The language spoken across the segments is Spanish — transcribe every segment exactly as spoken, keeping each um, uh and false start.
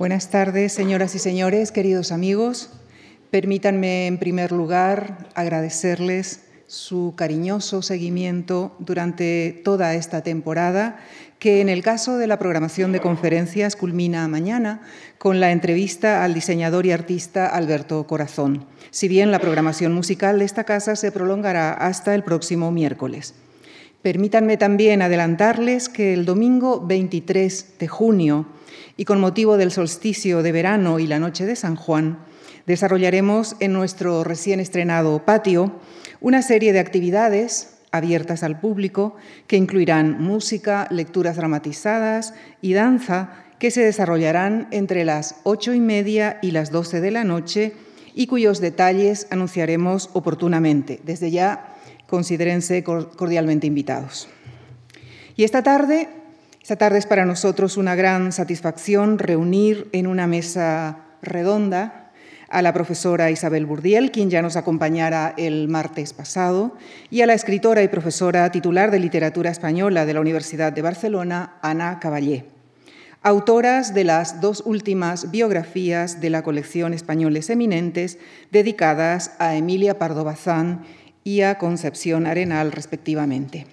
Buenas tardes, señoras y señores, queridos amigos. Permítanme, en primer lugar, agradecerles su cariñoso seguimiento durante toda esta temporada, que en el caso de la programación de conferencias culmina mañana con la entrevista al diseñador y artista Alberto Corazón, si bien la programación musical de esta casa se prolongará hasta el próximo miércoles. Permítanme también adelantarles que el domingo veintitrés de junio, y con motivo del solsticio de verano y la noche de San Juan, desarrollaremos en nuestro recién estrenado patio una serie de actividades abiertas al público que incluirán música, lecturas dramatizadas y danza que se desarrollarán entre las ocho y media y las doce de la noche y cuyos detalles anunciaremos oportunamente. Desde ya, considérense cordialmente invitados. Y esta tarde, esta tarde es para nosotros una gran satisfacción reunir en una mesa redonda a la profesora Isabel Burdiel, quien ya nos acompañara el martes pasado, y a la escritora y profesora titular de Literatura Española de la Universidad de Barcelona, Ana Caballé, autoras de las dos últimas biografías de la colección Españoles Eminentes, dedicadas a Emilia Pardo Bazán y a Concepción Arenal, respectivamente.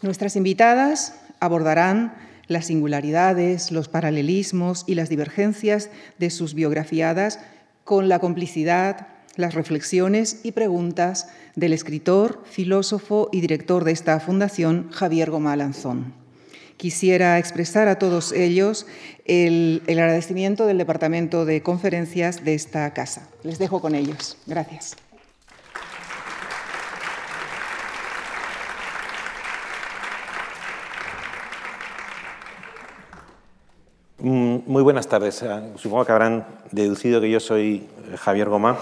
Nuestras invitadas abordarán las singularidades, los paralelismos y las divergencias de sus biografiadas con la complicidad, las reflexiones y preguntas del escritor, filósofo y director de esta fundación, Javier Gomá Lanzón. Quisiera expresar a todos ellos el, el agradecimiento del Departamento de Conferencias de esta casa. Les dejo con ellos. Gracias. Muy buenas tardes. Supongo que habrán deducido que yo soy Javier Gomá.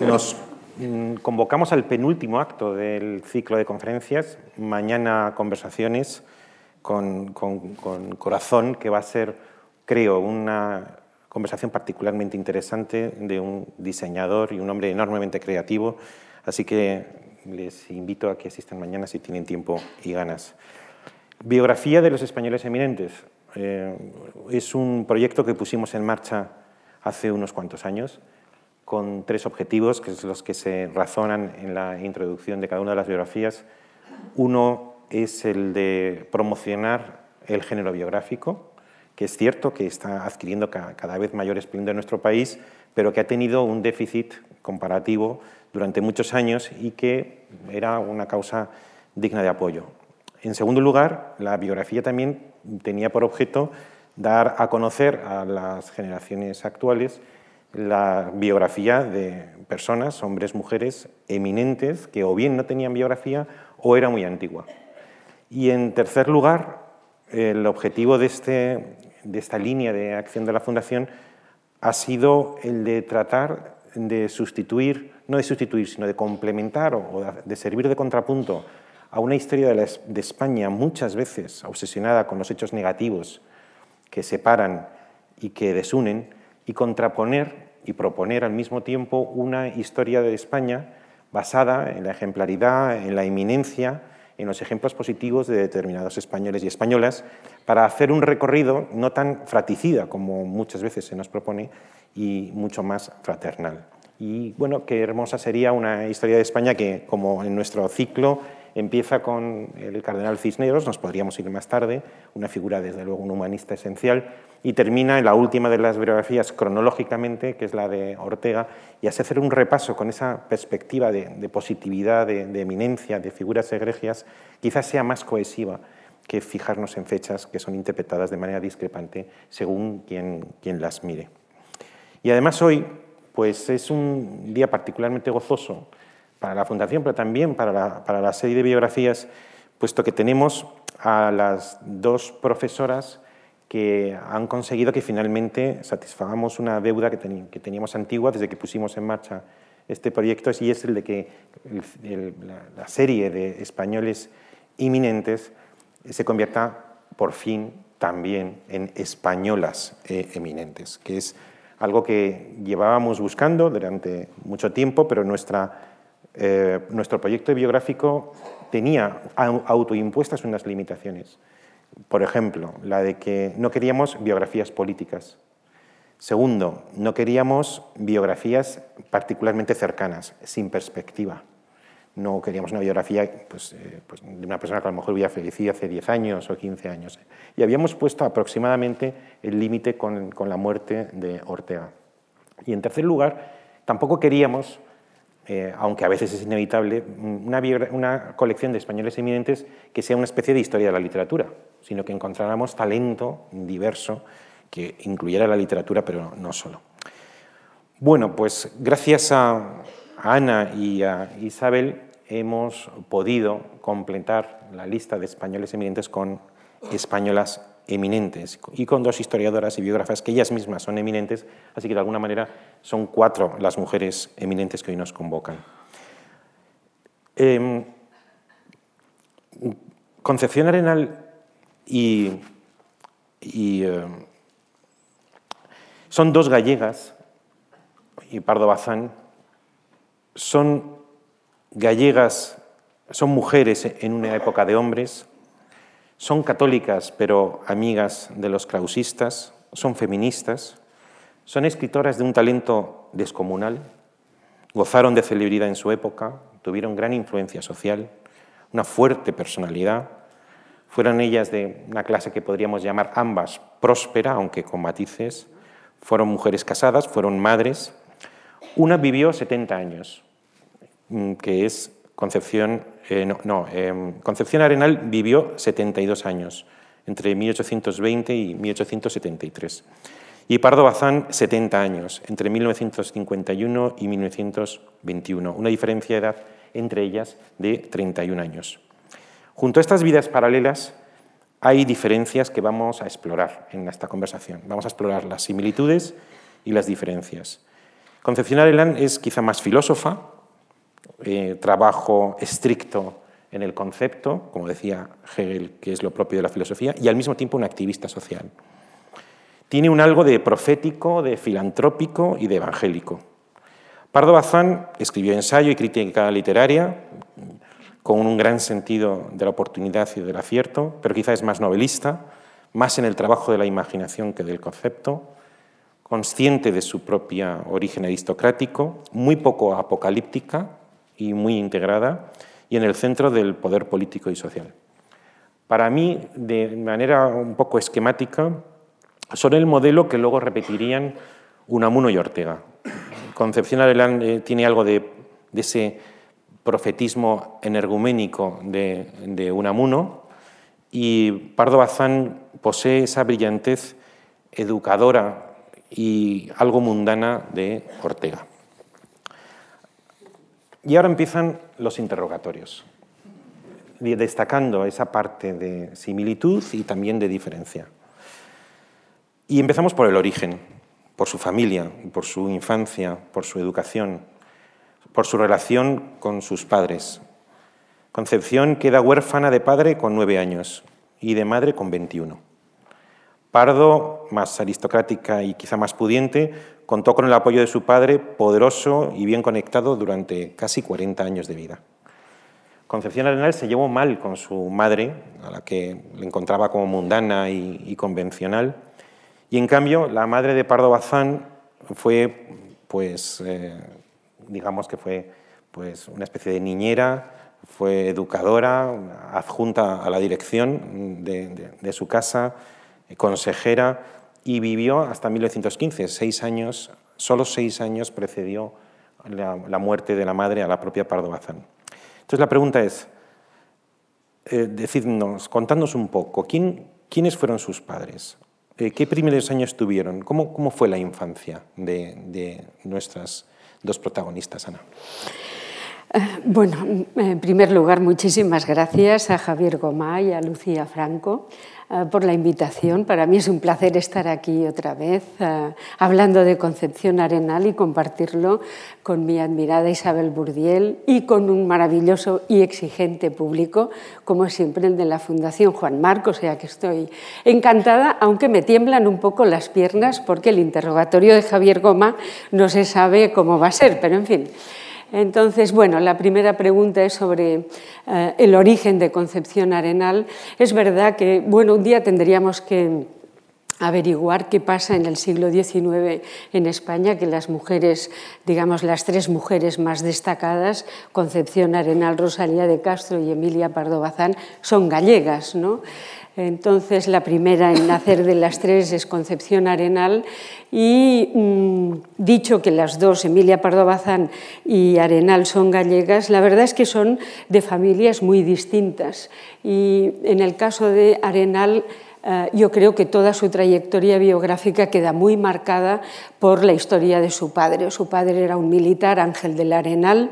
Nos convocamos al penúltimo acto del ciclo de conferencias. Mañana conversaciones con, con, con Corazón, que va a ser, creo, una conversación particularmente interesante de un diseñador y un hombre enormemente creativo. Así que les invito a que asistan mañana si tienen tiempo y ganas. Biografía de los Españoles Eminentes. Eh, es un proyecto que pusimos en marcha hace unos cuantos años con tres objetivos, que son los que se razonan en la introducción de cada una de las biografías. Uno es el de promocionar el género biográfico, que es cierto que está adquiriendo cada vez mayor esplendor en nuestro país, pero que ha tenido un déficit comparativo durante muchos años y que era una causa digna de apoyo. En segundo lugar, la biografía también tenía por objeto dar a conocer a las generaciones actuales la biografía de personas, hombres, mujeres, eminentes, que o bien no tenían biografía o era muy antigua. Y en tercer lugar, el objetivo de, este, de esta línea de acción de la Fundación ha sido el de tratar de sustituir, no de sustituir, sino de complementar o de servir de contrapunto a una historia de, la, de España muchas veces obsesionada con los hechos negativos que separan y que desunen, y contraponer y proponer al mismo tiempo una historia de España basada en la ejemplaridad, en la eminencia, en los ejemplos positivos de determinados españoles y españolas, para hacer un recorrido no tan fratricida como muchas veces se nos propone y mucho más fraternal. Y bueno, qué hermosa sería una historia de España que, como en nuestro ciclo, empieza con el Cardenal Cisneros, nos podríamos ir más tarde, una figura, desde luego, un humanista esencial, y termina en la última de las biografías cronológicamente, que es la de Ortega, y hace hacer un repaso con esa perspectiva de, de positividad, de, de eminencia, de figuras egregias, quizás sea más cohesiva que fijarnos en fechas que son interpretadas de manera discrepante según quien, quien las mire. Y además hoy, pues, es un día particularmente gozoso para la Fundación, pero también para la, para la serie de biografías, puesto que tenemos a las dos profesoras que han conseguido que finalmente satisfagamos una deuda que teníamos antigua desde que pusimos en marcha este proyecto, y es el de que el, el, la serie de Españoles Eminentes se convierta por fin también en Españolas eh, Eminentes, que es algo que llevábamos buscando durante mucho tiempo, pero nuestra Eh, nuestro proyecto biográfico tenía autoimpuestas unas limitaciones Por ejemplo, la de que no queríamos biografías políticas. Segundo, no queríamos biografías particularmente cercanas, sin perspectiva. No queríamos una biografía pues, eh, pues de una persona que a lo mejor hubiera fallecido hace diez años o quince años. Y habíamos puesto aproximadamente el límite con, con la muerte de Ortega. Y en tercer lugar, tampoco queríamos, eh, aunque a veces es inevitable, una, una colección de españoles eminentes que sea una especie de historia de la literatura, sino que encontráramos talento diverso que incluyera la literatura, pero no solo. Bueno, pues gracias a... A Ana y a Isabel hemos podido completar la lista de españoles eminentes con españolas eminentes y con dos historiadoras y biógrafas que ellas mismas son eminentes, así que de alguna manera son cuatro las mujeres eminentes que hoy nos convocan. Eh, Concepción Arenal y, y eh, son dos gallegas y Pardo Bazán. Son gallegas, son mujeres en una época de hombres, son católicas pero amigas de los clausistas, son feministas, son escritoras de un talento descomunal, gozaron de celebridad en su época, tuvieron gran influencia social, una fuerte personalidad, fueron ellas de una clase que podríamos llamar ambas próspera, aunque con matices, fueron mujeres casadas, fueron madres. Una vivió setenta años, que es Concepción, eh, no, no, eh, Concepción Arenal vivió setenta y dos años, entre mil ochocientos veinte y mil ochocientos setenta y tres. Y Pardo Bazán, setenta años, entre mil novecientos cincuenta y uno y mil novecientos veintiuno, una diferencia de edad entre ellas de treinta y un años. Junto a estas vidas paralelas hay diferencias que vamos a explorar en esta conversación. Vamos a explorar las similitudes y las diferencias. Concepción Arenal es quizá más filósofa, eh, trabajo estricto en el concepto, como decía Hegel, que es lo propio de la filosofía, y al mismo tiempo una activista social. Tiene un algo de profético, de filantrópico y de evangélico. Pardo Bazán escribió ensayo y crítica literaria, con un gran sentido de la oportunidad y del acierto, pero quizá es más novelista, más en el trabajo de la imaginación que del concepto, consciente de su propio origen aristocrático, muy poco apocalíptica y muy integrada, y en el centro del poder político y social. Para mí, de manera un poco esquemática, son el modelo que luego repetirían Unamuno y Ortega. Concepción Arenal tiene algo de, de ese profetismo energuménico de, de Unamuno, y Pardo Bazán posee esa brillantez educadora y algo mundana de Ortega. Y ahora empiezan los interrogatorios, destacando esa parte de similitud y también de diferencia. Y empezamos por el origen, por su familia, por su infancia, por su educación, por su relación con sus padres. Concepción queda huérfana de padre con nueve años y de madre con veintiuno. Pardo, más aristocrática y quizá más pudiente, contó con el apoyo de su padre, poderoso y bien conectado durante casi cuarenta años de vida. Concepción Arenal se llevó mal con su madre, a la que le encontraba como mundana y, y convencional, y en cambio la madre de Pardo Bazán fue, pues, eh, digamos que fue pues, una especie de niñera, fue educadora, adjunta a la dirección de, de, de su casa, consejera, y vivió hasta mil novecientos quince, seis años, solo seis años precedió la, la muerte de la madre a la propia Pardo Bazán. Entonces la pregunta es, eh, decidnos, contadnos un poco, ¿quién, ¿quiénes fueron sus padres? Eh, ¿Qué primeros años tuvieron? ¿Cómo, cómo fue la infancia de, de nuestras dos protagonistas, Ana? Bueno, en primer lugar, muchísimas gracias a Javier Gomá y a Lucía Franco por la invitación. Para mí es un placer estar aquí otra vez hablando de Concepción Arenal y compartirlo con mi admirada Isabel Burdiel y con un maravilloso y exigente público, como siempre el de la Fundación Juan Marcos, o sea que estoy encantada, aunque me tiemblan un poco las piernas porque el interrogatorio de Javier Gomá no se sabe cómo va a ser, pero en fin. Entonces, bueno, la primera pregunta es sobre eh, el origen de Concepción Arenal. Es verdad que, bueno, un día tendríamos que averiguar qué pasa en el siglo diecinueve en España, que las mujeres, digamos, las tres mujeres más destacadas, Concepción Arenal, Rosalía de Castro y Emilia Pardo Bazán, son gallegas, ¿no? Entonces, la primera en nacer de las tres es Concepción Arenal y, mmm, dicho que las dos, Emilia Pardo Bazán y Arenal, son gallegas, la verdad es que son de familias muy distintas. Y en el caso de Arenal, yo creo que toda su trayectoria biográfica queda muy marcada por la historia de su padre. Su padre era un militar, Ángel del Arenal,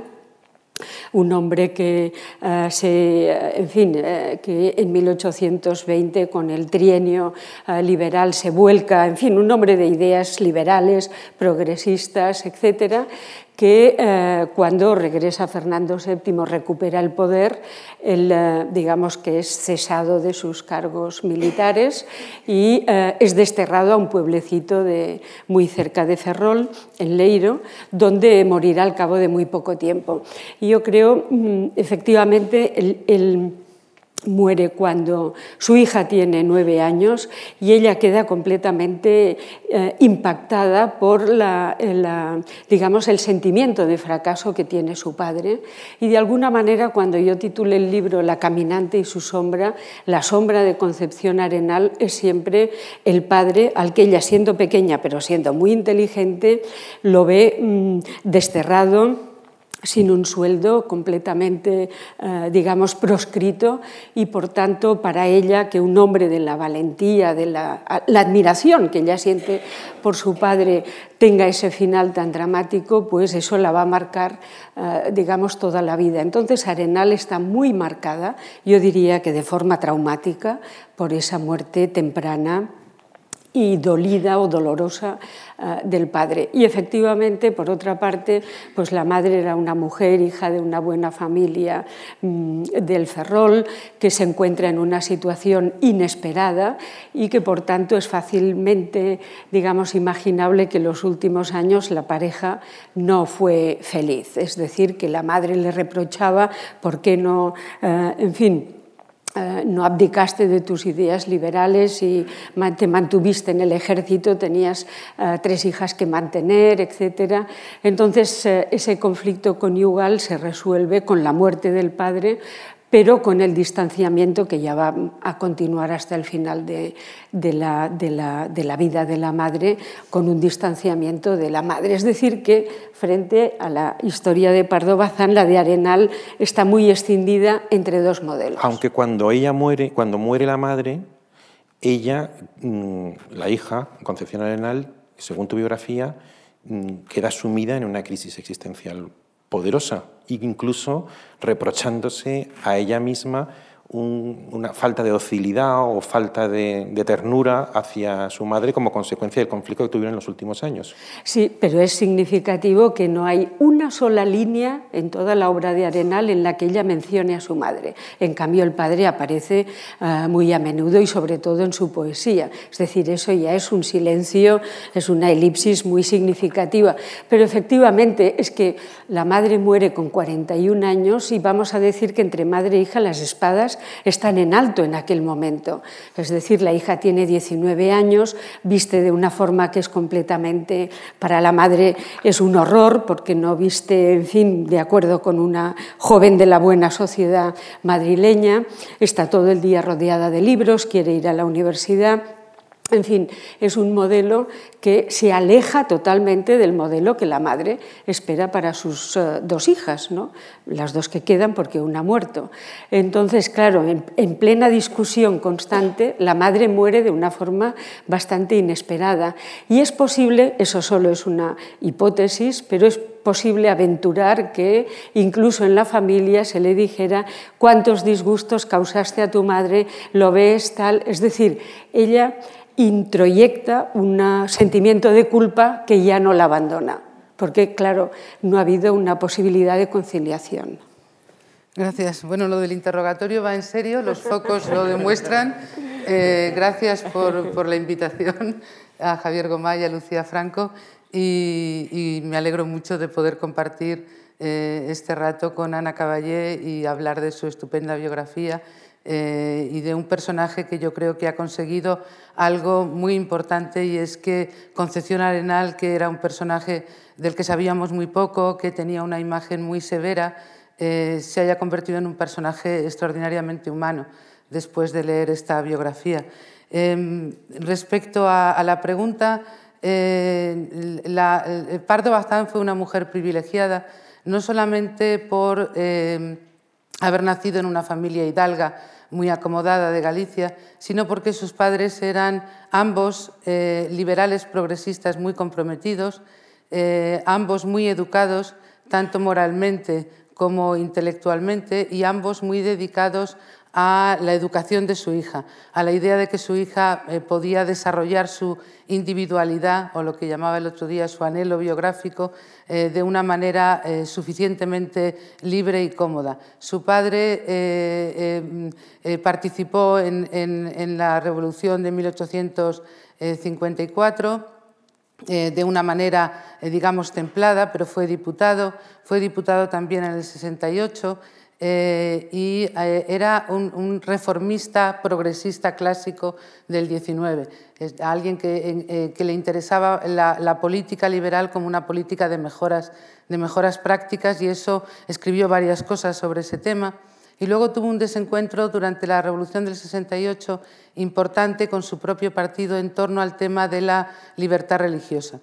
un hombre que, eh, se, en fin, eh, que en mil ochocientos veinte, con el trienio eh, liberal, se vuelca, en fin, un hombre de ideas liberales, progresistas, etcétera, que eh, cuando regresa Fernando séptimo recupera el poder, el, eh, digamos que es cesado de sus cargos militares y eh, es desterrado a un pueblecito de, muy cerca de Ferrol, en Leiro, donde morirá al cabo de muy poco tiempo. Y yo creo, efectivamente, el... el muere cuando su hija tiene nueve años y ella queda completamente eh, impactada por la, la, digamos, el sentimiento de fracaso que tiene su padre. Y de alguna manera, cuando yo titulé el libro La caminante y su sombra, la sombra de Concepción Arenal es siempre el padre al que ella, siendo pequeña pero siendo muy inteligente, lo ve mmm, desterrado, sin un sueldo, completamente, eh, digamos, proscrito, y por tanto para ella que un hombre de la valentía, de la, la admiración que ella siente por su padre tenga ese final tan dramático, pues eso la va a marcar, eh, digamos, toda la vida. Entonces Arenal está muy marcada, yo diría que de forma traumática, por esa muerte temprana y dolida o dolorosa uh, del padre. Y efectivamente, por otra parte, pues la madre era una mujer, hija de una buena familia um, del Ferrol, que se encuentra en una situación inesperada y que, por tanto, es fácilmente, digamos, imaginable que en los últimos años la pareja no fue feliz. Es decir, que la madre le reprochaba por qué no, uh, en fin, no abdicaste de tus ideas liberales y te mantuviste en el ejército, tenías tres hijas que mantener, etcétera. Entonces, ese conflicto conyugal se resuelve con la muerte del padre, pero con el distanciamiento que ya va a continuar hasta el final de, de, la, de, la, de la vida de la madre, con un distanciamiento de la madre. Es decir, que frente a la historia de Pardo Bazán, la de Arenal está muy escindida entre dos modelos. Aunque cuando ella muere, cuando muere la madre, ella, la hija, Concepción Arenal, según tu biografía, queda sumida en una crisis existencial poderosa, incluso reprochándose a ella misma un, una falta de docilidad o falta de, de ternura hacia su madre como consecuencia del conflicto que tuvieron en los últimos años. Sí, pero es significativo que no hay una sola línea en toda la obra de Arenal en la que ella mencione a su madre. En cambio, el padre aparece uh, muy a menudo y sobre todo en su poesía. Es decir, eso ya es un silencio, es una elipsis muy significativa. Pero efectivamente es que la madre muere con cuarenta y un años y vamos a decir que entre madre e hija las espadas están en alto en aquel momento. Es decir, la hija tiene diecinueve años, viste de una forma que es completamente, para la madre es un horror, porque no viste, en fin, de acuerdo con una joven de la buena sociedad madrileña, está todo el día rodeada de libros, quiere ir a la universidad. En fin, es un modelo que se aleja totalmente del modelo que la madre espera para sus uh, dos hijas, ¿no? Las dos que quedan porque una ha muerto. Entonces, claro, en, en plena discusión constante, la madre muere de una forma bastante inesperada. Y es posible, eso solo es una hipótesis, pero es posible aventurar que incluso en la familia se le dijera cuántos disgustos causaste a tu madre, lo ves, tal. Es decir, ella introyecta un sentimiento de culpa que ya no la abandona, porque, claro, no ha habido una posibilidad de conciliación. Gracias. Bueno, lo del interrogatorio va en serio, los focos lo demuestran. Eh, gracias por, por la invitación a Javier Gomá y a Lucía Franco y, y me alegro mucho de poder compartir eh, este rato con Ana Caballé y hablar de su estupenda biografía eh, y de un personaje que yo creo que ha conseguido algo muy importante, y es que Concepción Arenal, que era un personaje del que sabíamos muy poco, que tenía una imagen muy severa, eh, se haya convertido en un personaje extraordinariamente humano después de leer esta biografía. Eh, respecto a, a la pregunta, eh, la, eh, Pardo Bazán fue una mujer privilegiada, no solamente por eh, haber nacido en una familia hidalga muy acomodada de Galicia, sino porque sus padres eran ambos eh, liberales progresistas muy comprometidos, eh, ambos muy educados, tanto moralmente como intelectualmente, y ambos muy dedicados a la educación de su hija, a la idea de que su hija podía desarrollar su individualidad, o lo que llamaba el otro día su anhelo biográfico, de una manera suficientemente libre y cómoda. Su padre participó en la Revolución de mil ochocientos cincuenta y cuatro, Eh, de una manera, eh, digamos, templada, pero fue diputado, fue diputado también en el sesenta y ocho eh, y eh, era un, un reformista progresista clásico del diecinueve, eh, alguien que, eh, que le interesaba la, la política liberal como una política de mejoras, de mejoras prácticas, y eso escribió varias cosas sobre ese tema. Y luego tuvo un desencuentro durante la Revolución del sesenta y ocho importante con su propio partido en torno al tema de la libertad religiosa.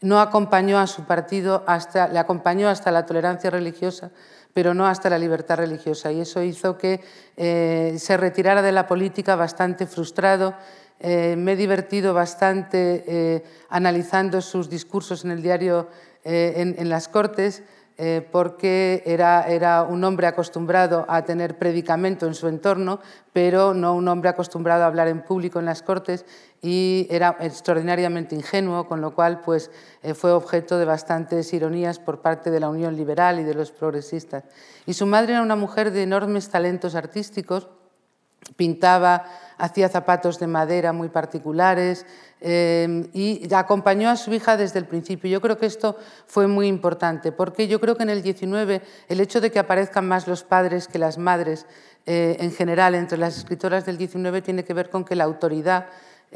No acompañó a su partido, hasta, le acompañó hasta la tolerancia religiosa, pero no hasta la libertad religiosa. Y eso hizo que eh, se retirara de la política bastante frustrado. Eh, me he divertido bastante eh, analizando sus discursos en el diario eh, en, en las Cortes, Eh, porque era, era un hombre acostumbrado a tener predicamento en su entorno, pero no un hombre acostumbrado a hablar en público en las Cortes, y era extraordinariamente ingenuo, con lo cual pues, eh, fue objeto de bastantes ironías por parte de la Unión Liberal y de los progresistas. Y su madre era una mujer de enormes talentos artísticos, pintaba, hacía zapatos de madera muy particulares eh, y acompañó a su hija desde el principio. Yo creo que esto fue muy importante, porque yo creo que en el diecinueve el hecho de que aparezcan más los padres que las madres eh, en general entre las escritoras del diecinueve tiene que ver con que la autoridad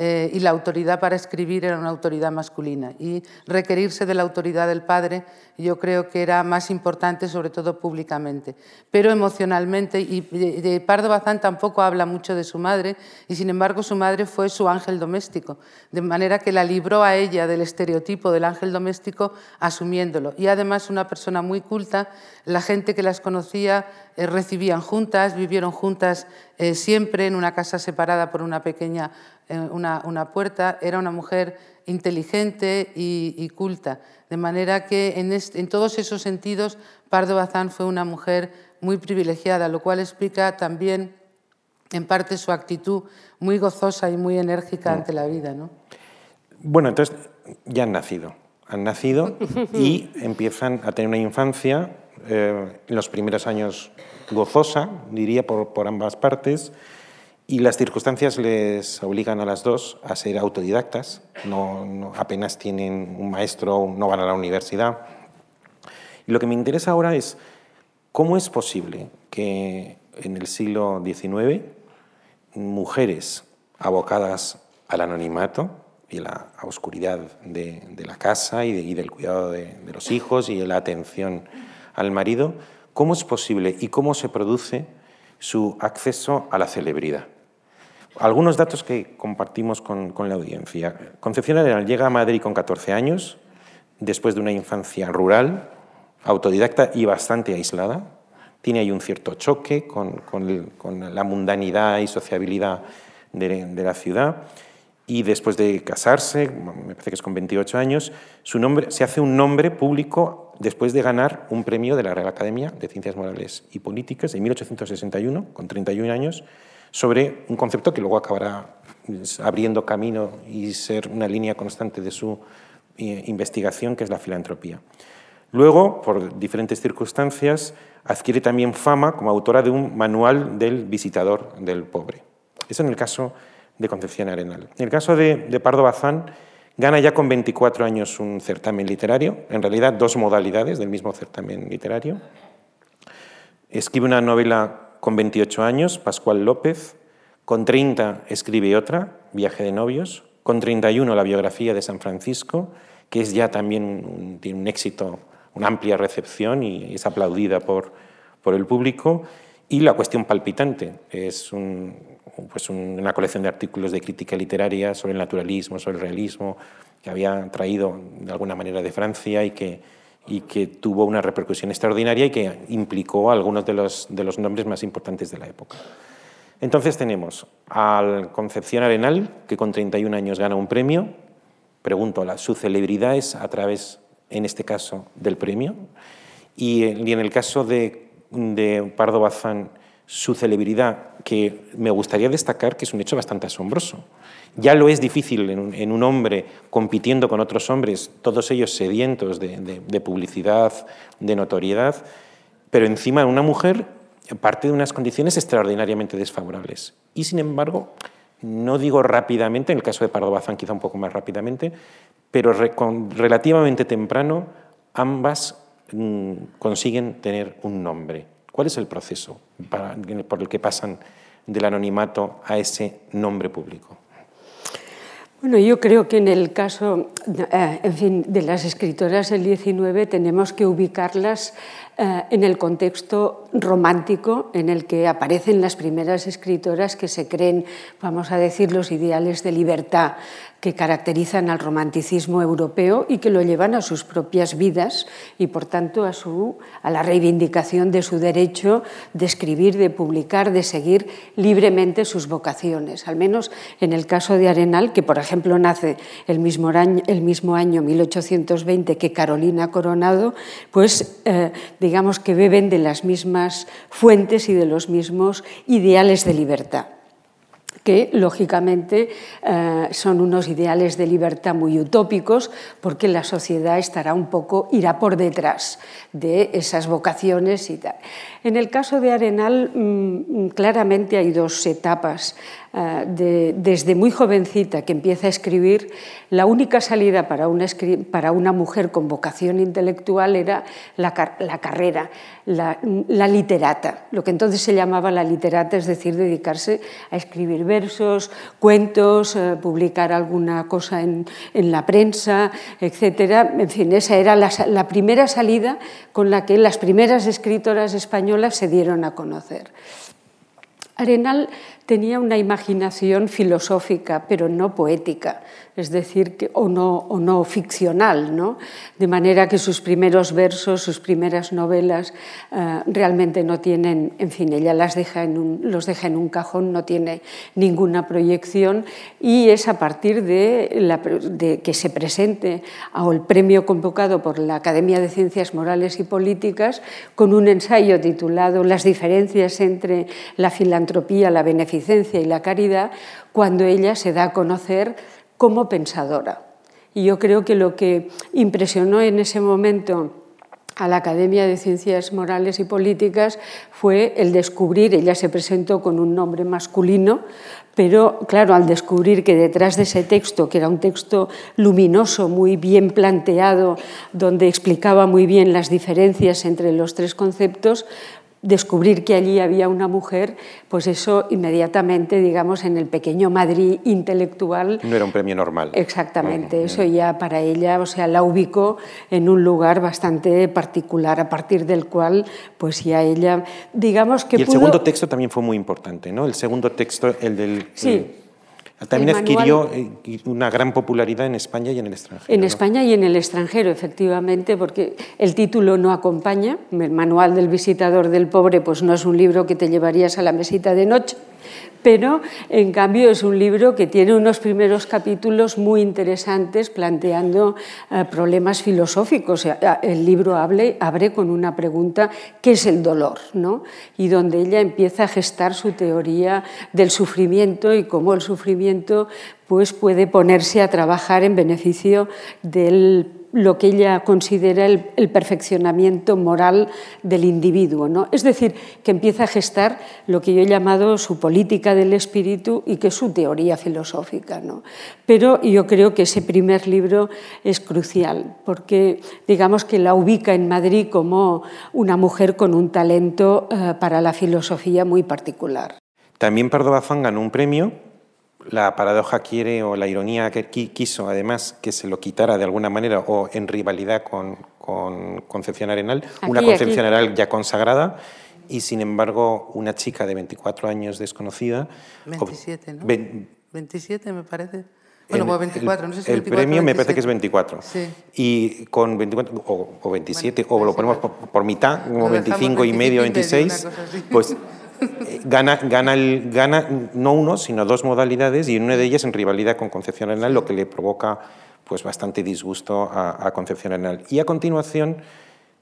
eh, y la autoridad para escribir era una autoridad masculina, y requerirse de la autoridad del padre yo creo que era más importante, sobre todo públicamente, pero emocionalmente. Y de Pardo Bazán tampoco habla mucho de su madre, y sin embargo su madre fue su ángel doméstico, de manera que la libró a ella del estereotipo del ángel doméstico asumiéndolo, y además una persona muy culta. La gente que las conocía eh, recibían juntas, vivieron juntas eh, siempre en una casa separada por una pequeña eh, una, una puerta. Era una mujer inteligente y, y culta, de manera que en, este, en todos esos sentidos Pardo Bazán fue una mujer muy privilegiada, lo cual explica también en parte su actitud muy gozosa y muy enérgica ante la vida, ¿no? Bueno, entonces ya han nacido, han nacido y empiezan a tener una infancia, eh, en los primeros años gozosa, diría, por, por ambas partes. Y las circunstancias les obligan a las dos a ser autodidactas, no, no, apenas tienen un maestro, no van a la universidad. Y lo que me interesa ahora es cómo es posible que en el siglo diecinueve mujeres abocadas al anonimato y a la oscuridad de, de la casa y, de, y del cuidado de, de los hijos y de la atención al marido, cómo es posible y cómo se produce su acceso a la celebridad. Algunos datos que compartimos con, con la audiencia. Concepción Arenal llega a Madrid con catorce años, después de una infancia rural, autodidacta y bastante aislada. Tiene ahí un cierto choque con, con, el, con la mundanidad y sociabilidad de, de la ciudad. Y después de casarse, me parece que es con veintiocho años, su nombre, se hace un nombre público después de ganar un premio de la Real Academia de Ciencias Morales y Políticas en mil ochocientos sesenta y uno, con treinta y un años, sobre un concepto que luego acabará abriendo camino y ser una línea constante de su investigación, que es la filantropía. Luego, por diferentes circunstancias, adquiere también fama como autora de un manual del visitador del pobre. Eso en el caso de Concepción Arenal. En el caso de, de Pardo Bazán, gana ya con veinticuatro años un certamen literario, en realidad dos modalidades del mismo certamen literario. Escribe una novela con veintiocho años, Pascual López, con treinta escribe otra, Viaje de novios, con treinta y uno la biografía de San Francisco, que es ya también tiene un éxito, una amplia recepción y es aplaudida por, por el público, y La cuestión palpitante, es un, pues un, una colección de artículos de crítica literaria sobre el naturalismo, sobre el realismo, que había traído de alguna manera de Francia y que, y que tuvo una repercusión extraordinaria y que implicó a algunos de los, de los nombres más importantes de la época. Entonces tenemos al Concepción Arenal, que con treinta y uno años gana un premio. Pregunto, su celebridad es a través, en este caso, del premio. Y en el caso de, de Pardo Bazán, su celebridad, que me gustaría destacar que es un hecho bastante asombroso. Ya lo es difícil en un, en un hombre compitiendo con otros hombres, todos ellos sedientos de, de, de publicidad, de notoriedad, pero encima una mujer parte de unas condiciones extraordinariamente desfavorables. Y sin embargo, no digo rápidamente, en el caso de Pardo Bazán quizá un poco más rápidamente, pero re, con, relativamente temprano ambas mmm, consiguen tener un nombre. ¿Cuál es el proceso para, por el que pasan del anonimato a ese nombre público? Bueno, yo creo que en el caso, eh, en fin, de las escritoras del diecinueve tenemos que ubicarlas eh, en el contexto romántico en el que aparecen las primeras escritoras que se creen, vamos a decir, los ideales de libertad que caracterizan al romanticismo europeo y que lo llevan a sus propias vidas y, por tanto, a, su, a la reivindicación de su derecho de escribir, de publicar, de seguir libremente sus vocaciones. Al menos en el caso de Arenal, que, por ejemplo, nace el mismo año, el mismo año mil ochocientos veinte que Carolina Coronado, pues eh, digamos que beben de las mismas fuentes y de los mismos ideales de libertad, que lógicamente eh, son unos ideales de libertad muy utópicos porque la sociedad estará un poco, irá por detrás de esas vocaciones y tal. En el caso de Arenal, mmm, claramente hay dos etapas. Eh, de, desde muy jovencita que empieza a escribir, la única salida para una, para una mujer con vocación intelectual era la, car la carrera, la, la literata, lo que entonces se llamaba la literata, es decir, dedicarse a escribir versos, cuentos, eh, publicar alguna cosa en, en la prensa, etcétera. En fin, esa era la, la primera salida con la que las primeras escritoras españolas se dieron a conocer. Arenal tenía una imaginación filosófica, pero no poética, es decir, que, o, no, o no ficcional, ¿no? De manera que sus primeros versos, sus primeras novelas, eh, realmente no tienen, en fin, ella las deja en un, los deja en un cajón, no tiene ninguna proyección, y es a partir de, la, de que se presente al premio convocado por la Academia de Ciencias Morales y Políticas con un ensayo titulado Las diferencias entre la filantropía, la beneficencia y la caridad, cuando ella se da a conocer como pensadora. Y yo creo que lo que impresionó en ese momento a la Academia de Ciencias Morales y Políticas fue el descubrir, ella se presentó con un nombre masculino, pero claro, al descubrir que detrás de ese texto, que era un texto luminoso, muy bien planteado, donde explicaba muy bien las diferencias entre los tres conceptos, descubrir que allí había una mujer, pues eso inmediatamente, digamos, en el pequeño Madrid intelectual. No era un premio normal. Exactamente, bueno, eso ya para ella, o sea, la ubicó en un lugar bastante particular, a partir del cual, pues ya ella, digamos que. Y el pudo... segundo texto también fue muy importante, ¿no? El segundo texto, el del. Sí. El... También adquirió una gran popularidad en España y en el extranjero. En España y en el extranjero, efectivamente, porque el título no acompaña. El manual del visitador del pobre pues no es un libro que te llevarías a la mesita de noche, pero en cambio es un libro que tiene unos primeros capítulos muy interesantes planteando eh, problemas filosóficos. El libro abre, abre con una pregunta, ¿qué es el dolor?, ¿no? Y donde ella empieza a gestar su teoría del sufrimiento y cómo el sufrimiento pues puede ponerse a trabajar en beneficio del lo que ella considera el, el perfeccionamiento moral del individuo, ¿no? Es decir, que empieza a gestar lo que yo he llamado su política del espíritu y que es su teoría filosófica, ¿no? Pero yo creo que ese primer libro es crucial porque digamos que la ubica en Madrid como una mujer con un talento eh, para la filosofía muy particular. También Pardo Bazán ganó un premio. La paradoja quiere, o la ironía que quiso, además, que se lo quitara de alguna manera o en rivalidad con, con Concepción Arenal, aquí, una Concepción aquí. Arenal ya consagrada, y sin embargo una chica de veinticuatro años desconocida. veintisiete, ¿no? Ve veintisiete me parece. Bueno, en, o veinticuatro, no sé si el veinticuatro, premio veintisiete. Me parece que es veinticuatro. Sí. Y con veinticuatro o, o veintisiete, bueno, o lo ponemos por, por mitad, como veinticinco y medio, veintiséis, pues... Gana, gana, el, gana no uno, sino dos modalidades, y en una de ellas en rivalidad con Concepción Arenal, lo que le provoca pues, bastante disgusto a, a Concepción Arenal. Y a continuación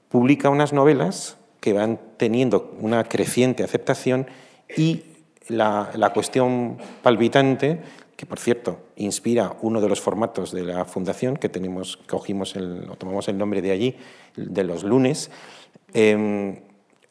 publica unas novelas que van teniendo una creciente aceptación y la, la cuestión palpitante, que por cierto inspira uno de los formatos de la Fundación, que tenemos, cogimos el, o tomamos el nombre de allí, de los lunes, eh,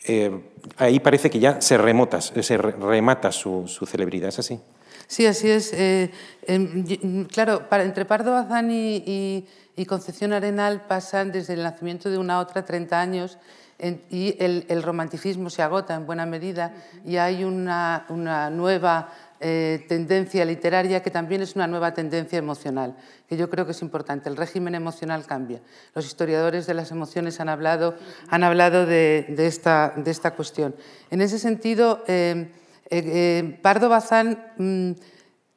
Eh, ahí parece que ya se, remotas, se remata su, su celebridad, ¿es así? Sí, así es. Eh, eh, claro, para, entre Pardo Bazán y, y, y Concepción Arenal pasan desde el nacimiento de una a otra treinta años en, y el, el romanticismo se agota en buena medida y hay una, una nueva eh, tendencia literaria que también es una nueva tendencia emocional, que yo creo que es importante. El régimen emocional cambia. Los historiadores de las emociones han hablado, han hablado de, de, esta, de esta cuestión. En ese sentido, eh, eh, Pardo Bazán,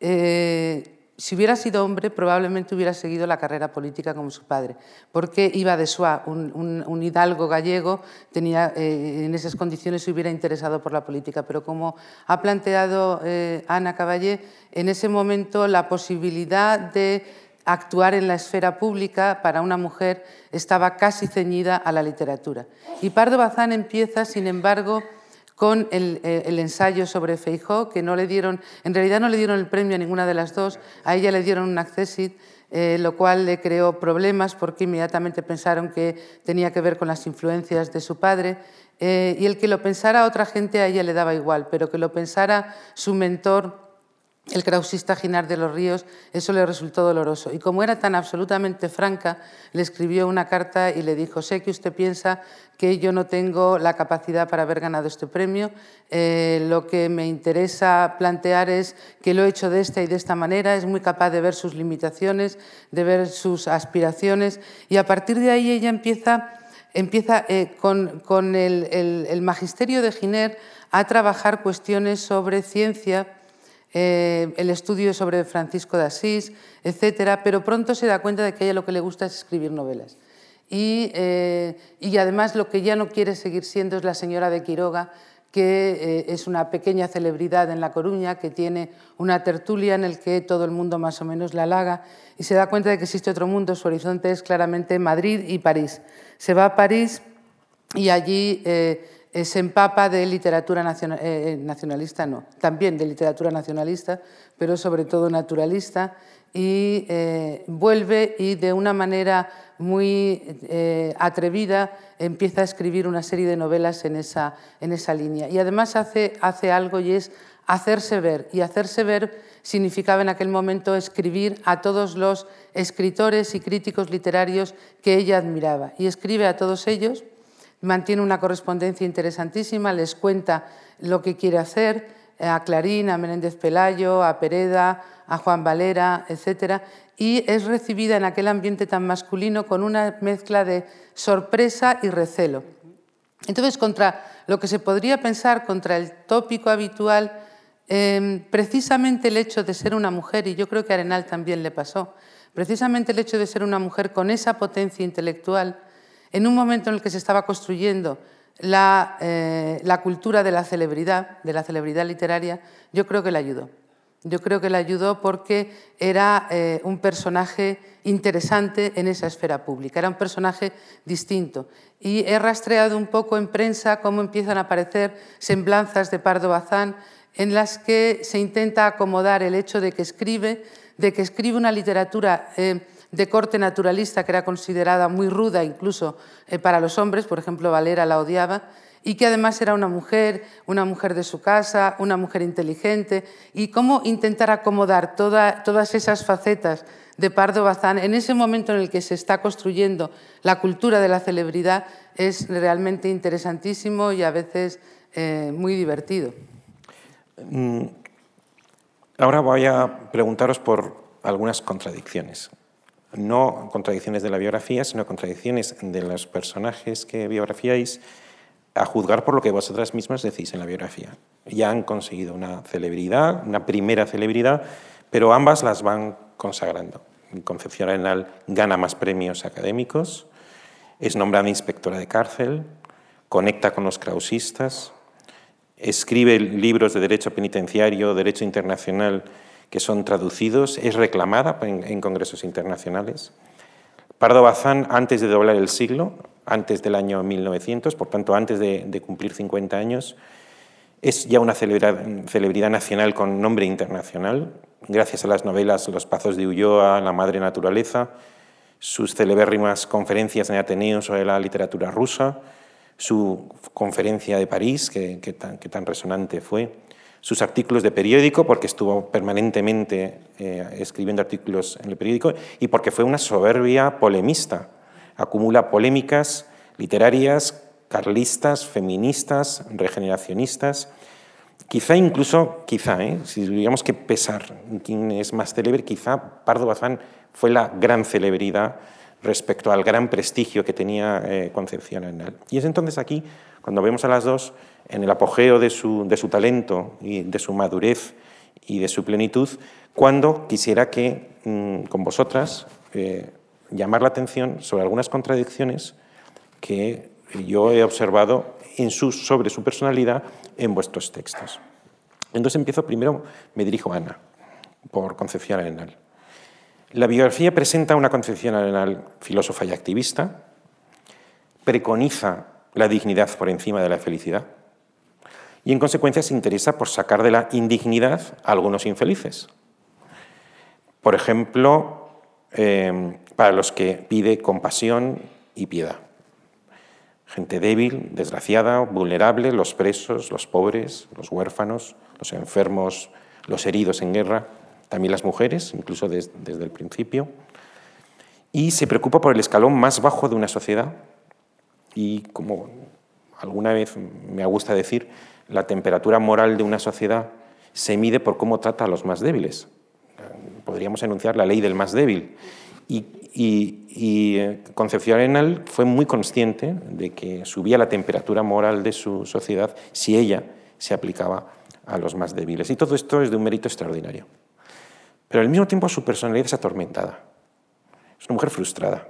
eh, si hubiera sido hombre, probablemente hubiera seguido la carrera política como su padre, porque iba de Suá, un, un, un hidalgo gallego, tenía, eh, en esas condiciones se hubiera interesado por la política, pero como ha planteado eh, Ana Caballé, en ese momento la posibilidad de actuar en la esfera pública para una mujer estaba casi ceñida a la literatura. Y Pardo Bazán empieza, sin embargo, con el, el ensayo sobre Feijóo, que no le dieron, en realidad no le dieron el premio a ninguna de las dos, a ella le dieron un accésit, eh, lo cual le creó problemas porque inmediatamente pensaron que tenía que ver con las influencias de su padre. Eh, y el que lo pensara otra gente a ella le daba igual, pero que lo pensara su mentor, el krausista Giner de los Ríos, eso le resultó doloroso. Y como era tan absolutamente franca, le escribió una carta y le dijo: sé que usted piensa que yo no tengo la capacidad para haber ganado este premio, eh, lo que me interesa plantear es que lo he hecho de esta y de esta manera, es muy capaz de ver sus limitaciones, de ver sus aspiraciones, y a partir de ahí ella empieza, empieza eh, con, con el, el, el magisterio de Giner a trabajar cuestiones sobre ciencia, Eh, el estudio sobre Francisco de Asís, etcétera, pero pronto se da cuenta de que a ella lo que le gusta es escribir novelas. Y, eh, y además lo que ya no quiere seguir siendo es la señora de Quiroga, que eh, es una pequeña celebridad en La Coruña, que tiene una tertulia en el que todo el mundo más o menos la halaga, y se da cuenta de que existe otro mundo, su horizonte es claramente Madrid y París. Se va a París y allí... Eh, se empapa de literatura nacional, eh, nacionalista, no, también de literatura nacionalista, pero sobre todo naturalista, y eh, vuelve y de una manera muy eh, atrevida empieza a escribir una serie de novelas en esa, en esa línea. Y además hace, hace algo, y es hacerse ver, y hacerse ver significaba en aquel momento escribir a todos los escritores y críticos literarios que ella admiraba, y escribe a todos ellos. Mantiene una correspondencia interesantísima, les cuenta lo que quiere hacer a Clarín, a Menéndez Pelayo, a Pereda, a Juan Valera, etcétera, y es recibida en aquel ambiente tan masculino con una mezcla de sorpresa y recelo. Entonces, contra lo que se podría pensar, contra el tópico habitual, eh, precisamente el hecho de ser una mujer, y yo creo que a Arenal también le pasó, precisamente el hecho de ser una mujer con esa potencia intelectual, en un momento en el que se estaba construyendo la, eh, la cultura de la celebridad, de la celebridad literaria, yo creo que la ayudó. Yo creo que la ayudó porque era eh, un personaje interesante en esa esfera pública, era un personaje distinto. Y he rastreado un poco en prensa cómo empiezan a aparecer semblanzas de Pardo Bazán en las que se intenta acomodar el hecho de que escribe, de que escribe una literatura eh, de corte naturalista que era considerada muy ruda incluso eh, para los hombres, por ejemplo Valera la odiaba, y que además era una mujer, una mujer de su casa, una mujer inteligente, y cómo intentar acomodar toda, todas esas facetas de Pardo Bazán en ese momento en el que se está construyendo la cultura de la celebridad es realmente interesantísimo y a veces eh, muy divertido. Ahora voy a preguntaros por algunas contradicciones. No contradicciones de la biografía, sino contradicciones de los personajes que biografiáis, a juzgar por lo que vosotras mismas decís en la biografía. Ya han conseguido una celebridad, una primera celebridad, pero ambas las van consagrando. Concepción Arenal gana más premios académicos, es nombrada inspectora de cárcel, conecta con los krausistas, escribe libros de derecho penitenciario, derecho internacional, que son traducidos, es reclamada en, en congresos internacionales. Pardo Bazán, antes de doblar el siglo, antes del año mil novecientos, por tanto, antes de, de cumplir cincuenta años, es ya una celebridad, celebridad nacional con nombre internacional, gracias a las novelas Los Pazos de Ulloa, La Madre Naturaleza, sus celebérrimas conferencias en Ateneo sobre la literatura rusa, su conferencia de París, que, que, tan, que tan resonante fue, sus artículos de periódico, porque estuvo permanentemente eh, escribiendo artículos en el periódico, y porque fue una soberbia polemista. Acumula polémicas literarias, carlistas, feministas, regeneracionistas. Quizá incluso, quizá, eh, si digamos que pesar quién es más célebre, quizá Pardo Bazán fue la gran celebridad respecto al gran prestigio que tenía eh, Concepción Arenal. Y es entonces aquí, cuando vemos a las dos, en el apogeo de su, de su talento y de su madurez y de su plenitud, cuando quisiera que, mmm, con vosotras, eh, llamar la atención sobre algunas contradicciones que yo he observado en su, sobre su personalidad en vuestros textos. Entonces empiezo primero, me dirijo a Ana, por Concepción Arenal. La biografía presenta una Concepción Arenal filósofa y activista, preconiza la dignidad por encima de la felicidad y, en consecuencia, se interesa por sacar de la indignidad a algunos infelices. Por ejemplo, eh, para los que pide compasión y piedad. Gente débil, desgraciada, vulnerable, los presos, los pobres, los huérfanos, los enfermos, los heridos en guerra, también las mujeres, incluso desde, desde el principio, y se preocupa por el escalón más bajo de una sociedad y, como alguna vez me gusta decir, la temperatura moral de una sociedad se mide por cómo trata a los más débiles. Podríamos enunciar la ley del más débil. Y, y, y Concepción Arenal fue muy consciente de que subía la temperatura moral de su sociedad si ella se aplicaba a los más débiles. Y todo esto es de un mérito extraordinario. Pero al mismo tiempo su personalidad es atormentada. Es una mujer frustrada,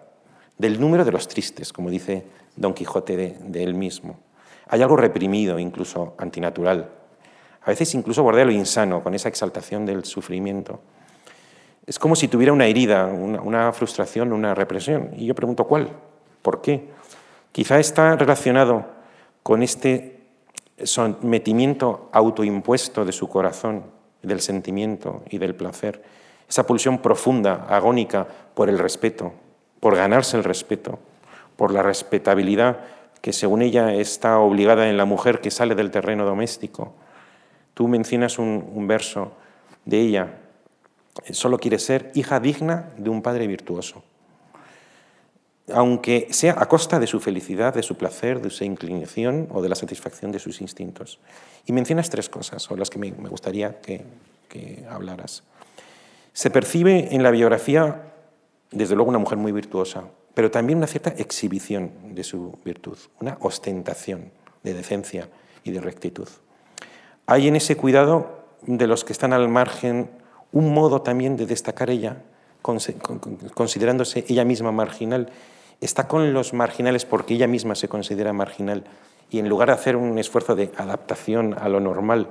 del número de los tristes, como dice Don Quijote de, de él mismo. Hay algo reprimido, incluso antinatural. A veces incluso bordea lo insano, con esa exaltación del sufrimiento. Es como si tuviera una herida, una, una frustración, una represión. Y yo pregunto, ¿cuál? ¿Por qué? Quizá está relacionado con este sometimiento autoimpuesto de su corazón, del sentimiento y del placer, esa pulsión profunda, agónica, por el respeto, por ganarse el respeto, por la respetabilidad que, según ella, está obligada en la mujer que sale del terreno doméstico. Tú mencionas un, un verso de ella, solo quiere ser hija digna de un padre virtuoso, aunque sea a costa de su felicidad, de su placer, de su inclinación o de la satisfacción de sus instintos. Y mencionas tres cosas sobre las que me gustaría que, que hablaras. Se percibe en la biografía, desde luego, una mujer muy virtuosa, pero también una cierta exhibición de su virtud, una ostentación de decencia y de rectitud. Hay en ese cuidado de los que están al margen un modo también de destacar ella, considerándose ella misma marginal. Está con los marginales porque ella misma se considera marginal y, en lugar de hacer un esfuerzo de adaptación a lo normal,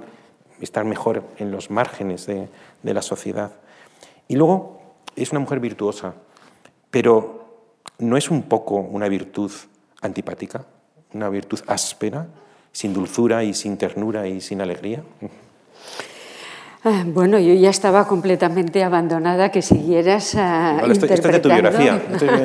estar mejor en los márgenes de, de la sociedad. Y luego es una mujer virtuosa, pero ¿no es un poco una virtud antipática, una virtud áspera, sin dulzura y sin ternura y sin alegría? Bueno, yo ya estaba completamente abandonada que siguieras uh, vale, esto, interpretando. Esto es de tu biografía.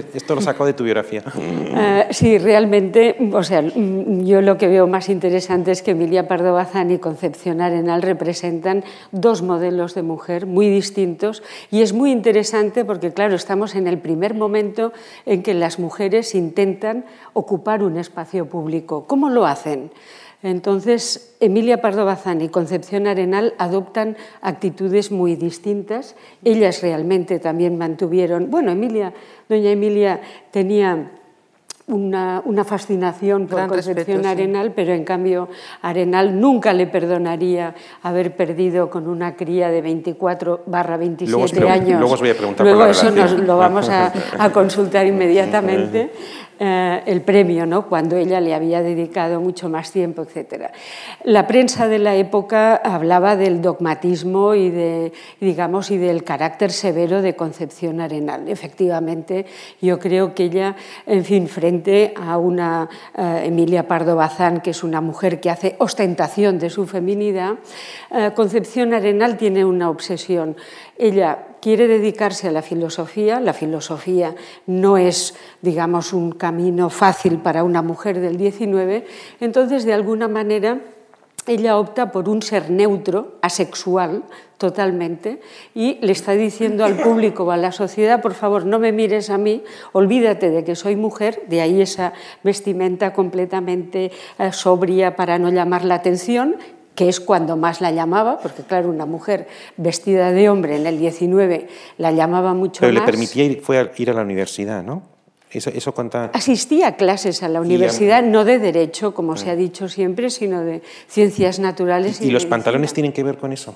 Esto, esto lo saco de tu biografía. Uh, sí, realmente, o sea, yo lo que veo más interesante es que Emilia Pardo Bazán y Concepción Arenal representan dos modelos de mujer muy distintos y es muy interesante porque, claro, estamos en el primer momento en que las mujeres intentan ocupar un espacio público. ¿Cómo lo hacen? Entonces, Emilia Pardo Bazán y Concepción Arenal adoptan actitudes muy distintas. Ellas realmente también mantuvieron... Bueno, Emilia, doña Emilia tenía una, una fascinación por Concepción Arenal, pero en cambio Arenal nunca le perdonaría haber perdido con una cría de veinticuatro barra veintisiete años. Luego os voy a preguntar por la relación. Luego eso nos lo vamos a, a consultar inmediatamente. Eh, el premio, ¿no?, cuando ella le había dedicado mucho más tiempo, etcétera. La prensa de la época hablaba del dogmatismo y, de, digamos, y del carácter severo de Concepción Arenal. Efectivamente, yo creo que ella, en fin, frente a una eh, Emilia Pardo Bazán, que es una mujer que hace ostentación de su feminidad, eh, Concepción Arenal tiene una obsesión. Ella quiere dedicarse a la filosofía. La filosofía no es, digamos, un camino fácil para una mujer del diecinueve, entonces, de alguna manera, ella opta por un ser neutro, asexual, totalmente, y le está diciendo al público o a la sociedad: por favor, no me mires a mí, olvídate de que soy mujer, de ahí esa vestimenta completamente eh, sobria para no llamar la atención, que es cuando más la llamaba, porque claro, una mujer vestida de hombre en el diecinueve la llamaba mucho más. Pero le permitía ir, fue a, ir a la universidad, ¿no? Eso, eso cuenta... Asistía a clases a la universidad, sí, no de Derecho, como sí. se ha dicho siempre, sino de Ciencias Naturales. ¿Y, y, y los pantalones tienen que ver con eso?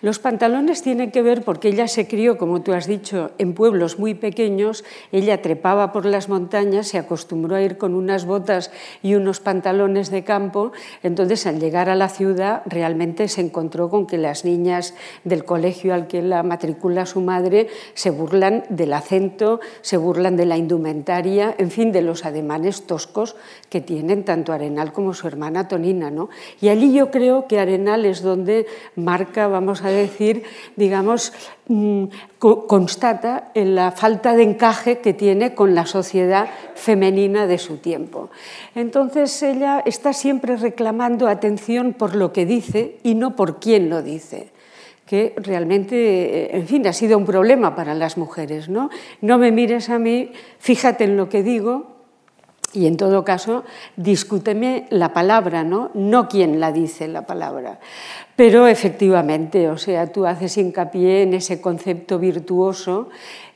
Los pantalones tienen que ver porque ella se crió, como tú has dicho, en pueblos muy pequeños. Ella trepaba por las montañas, se acostumbró a ir con unas botas y unos pantalones de campo. Entonces, al llegar a la ciudad, realmente se encontró con que las niñas del colegio al que la matricula su madre se burlan del acento, se burlan de la indumentaria, en fin, de los ademanes toscos que tienen tanto Arenal como su hermana Tonina, ¿no? Y allí yo creo que Arenal es donde marca, vamos a a decir, digamos, constata la falta de encaje que tiene con la sociedad femenina de su tiempo. Entonces ella está siempre reclamando atención por lo que dice y no por quién lo dice, que realmente, en fin, ha sido un problema para las mujeres, ¿no? No me mires a mí, fíjate en lo que digo. Y en todo caso, discúteme la palabra, ¿no? No quién la dice la palabra. Pero efectivamente, o sea, tú haces hincapié en ese concepto virtuoso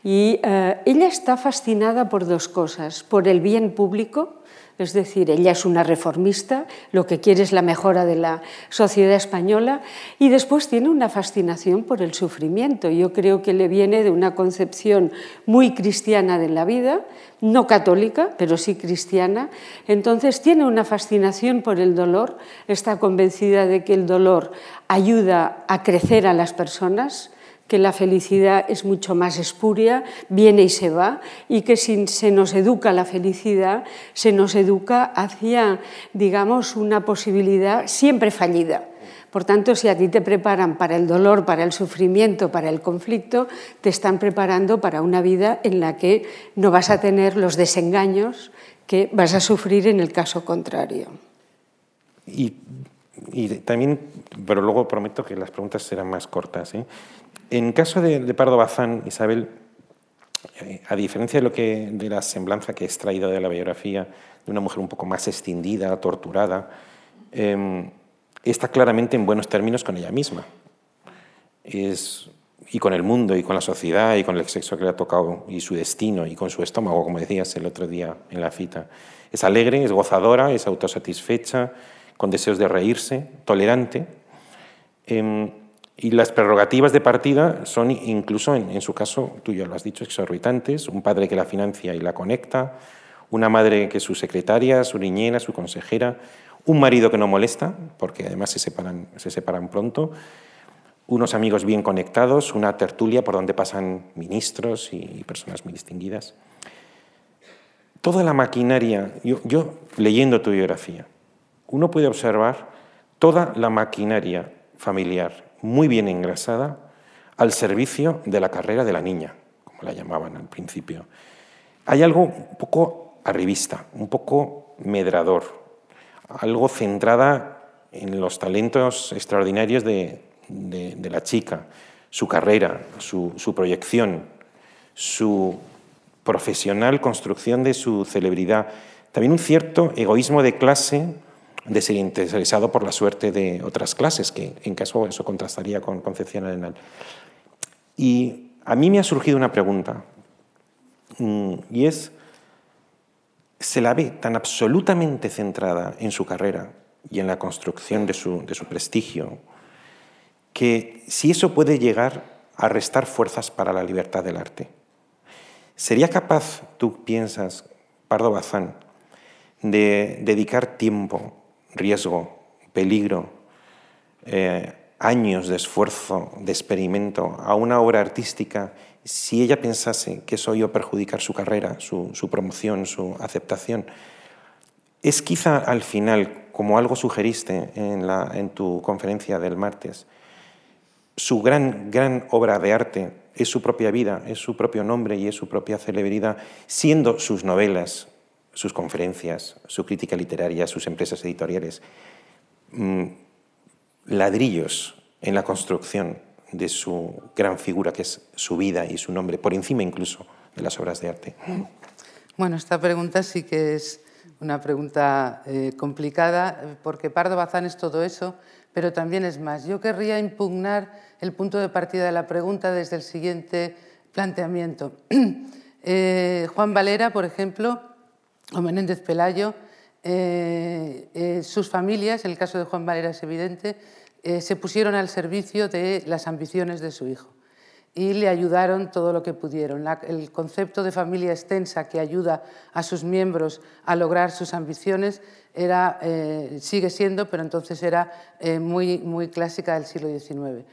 y eh, ella está fascinada por dos cosas, por el bien público. Es decir, ella es una reformista, lo que quiere es la mejora de la sociedad española, y después tiene una fascinación por el sufrimiento. Yo creo que le viene de una concepción muy cristiana de la vida, no católica, pero sí cristiana. Entonces tiene una fascinación por el dolor, está convencida de que el dolor ayuda a crecer a las personas, que la felicidad es mucho más espuria, viene y se va, y que si se nos educa la felicidad, se nos educa hacia, digamos, una posibilidad siempre fallida. Por tanto, si a ti te preparan para el dolor, para el sufrimiento, para el conflicto, te están preparando para una vida en la que no vas a tener los desengaños que vas a sufrir en el caso contrario. Y, y también, pero luego prometo que las preguntas serán más cortas, ¿eh? En caso de, de Pardo Bazán, Isabel, a diferencia de, lo que, de la semblanza que he extraído de la biografía de una mujer un poco más escindida, torturada, eh, está claramente en buenos términos con ella misma. Es, y con el mundo, y con la sociedad, y con el sexo que le ha tocado, y su destino, y con su estómago, como decías el otro día en la cita. Es alegre, es gozadora, es autosatisfecha, con deseos de reírse, tolerante. Eh, Y las prerrogativas de partida son, incluso en, en su caso, tú ya lo has dicho, exorbitantes. Un padre que la financia y la conecta, una madre que es su secretaria, su niñera, su consejera, un marido que no molesta, porque además se separan, se separan pronto, unos amigos bien conectados, una tertulia por donde pasan ministros y personas muy distinguidas. Toda la maquinaria, yo, yo leyendo tu biografía, uno puede observar toda la maquinaria familiar muy bien engrasada al servicio de la carrera de la niña, como la llamaban al principio. Hay algo un poco arribista, un poco medrador, algo centrada en los talentos extraordinarios de, de, de la chica, su carrera, su, su proyección, su profesional construcción de su celebridad. También un cierto egoísmo de clase, de ser interesado por la suerte de otras clases, que en caso eso contrastaría con Concepción Arenal. Y a mí me ha surgido una pregunta, y es, ¿se la ve tan absolutamente centrada en su carrera y en la construcción de su, de su prestigio, que si eso puede llegar a restar fuerzas para la libertad del arte? ¿Sería capaz, tú piensas, Pardo Bazán, de dedicar tiempo, riesgo, peligro, eh, años de esfuerzo, de experimento a una obra artística si ella pensase que eso iba a perjudicar su carrera, su, su promoción, su aceptación? Es quizá al final, como algo sugeriste en, la, en tu conferencia del martes, su gran, gran obra de arte es su propia vida, es su propio nombre y es su propia celebridad, siendo sus novelas, sus conferencias, su crítica literaria, sus empresas editoriales, mmm, ladrillos en la construcción de su gran figura, que es su vida y su nombre, por encima incluso de las obras de arte. Bueno, esta pregunta sí que es una pregunta eh, complicada, porque Pardo Bazán es todo eso, pero también es más. Yo querría impugnar el punto de partida de la pregunta desde el siguiente planteamiento. eh, Juan Valera, por ejemplo, o Menéndez Pelayo, eh, eh, sus familias, el caso de Juan Valera es evidente, eh, se pusieron al servicio de las ambiciones de su hijo y le ayudaron todo lo que pudieron. La, el concepto de familia extensa que ayuda a sus miembros a lograr sus ambiciones era, eh, sigue siendo, pero entonces era eh, muy, muy clásica del siglo diecinueve.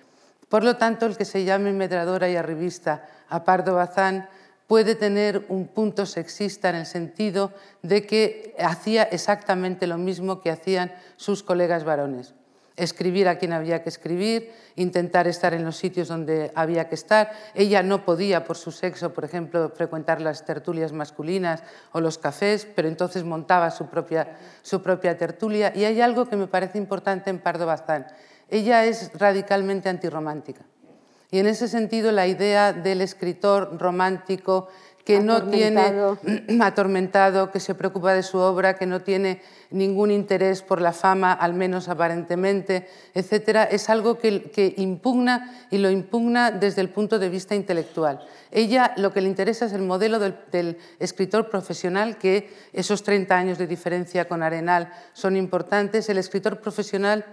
Por lo tanto, el que se llame medradora y arribista a Pardo Bazán puede tener un punto sexista en el sentido de que hacía exactamente lo mismo que hacían sus colegas varones. Escribir a quien había que escribir, intentar estar en los sitios donde había que estar. Ella no podía, por su sexo, por ejemplo, frecuentar las tertulias masculinas o los cafés, pero entonces montaba su propia, su propia tertulia. Y hay algo que me parece importante en Pardo Bazán. Ella es radicalmente antirromántica. Y en ese sentido la idea del escritor romántico que no tiene atormentado, que se preocupa de su obra, que no tiene ningún interés por la fama, al menos aparentemente, etcétera, es algo que, que impugna y lo impugna desde el punto de vista intelectual. Ella lo que le interesa es el modelo del, del escritor profesional, que esos treinta años de diferencia con Arenal son importantes, el escritor profesional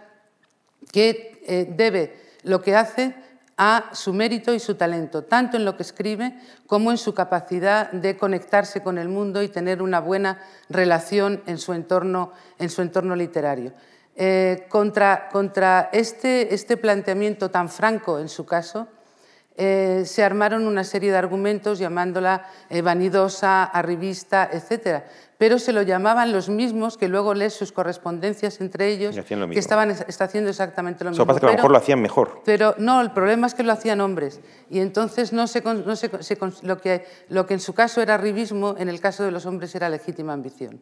que eh, debe lo que hace a su mérito y su talento, tanto en lo que escribe como en su capacidad de conectarse con el mundo y tener una buena relación en su entorno, en su entorno literario. Eh, contra contra este, este planteamiento tan franco, en su caso, eh, se armaron una serie de argumentos llamándola eh, vanidosa, arribista, etcétera, pero se lo llamaban los mismos que luego lees sus correspondencias entre ellos, que estaban está haciendo exactamente lo mismo. Eso pasa que a lo mejor lo hacían mejor. Pero no, el problema es que lo hacían hombres. Y entonces no se, no se, se, lo, que, lo que en su caso era arribismo, en el caso de los hombres era legítima ambición.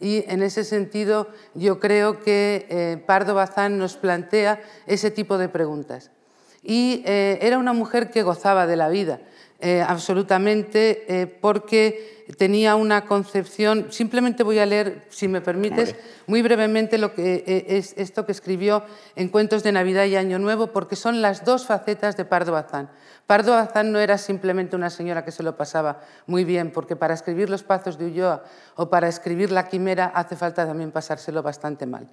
Y en ese sentido yo creo que eh, Pardo Bazán nos plantea ese tipo de preguntas. Y eh, era una mujer que gozaba de la vida, eh, absolutamente, eh, porque tenía una concepción. Simplemente voy a leer, si me permites, muy brevemente lo que es esto que escribió en Cuentos de Navidad y Año Nuevo, porque son las dos facetas de Pardo Bazán. Pardo Bazán no era simplemente una señora que se lo pasaba muy bien, porque para escribir Los Pazos de Ulloa o para escribir La Quimera hace falta también pasárselo bastante mal.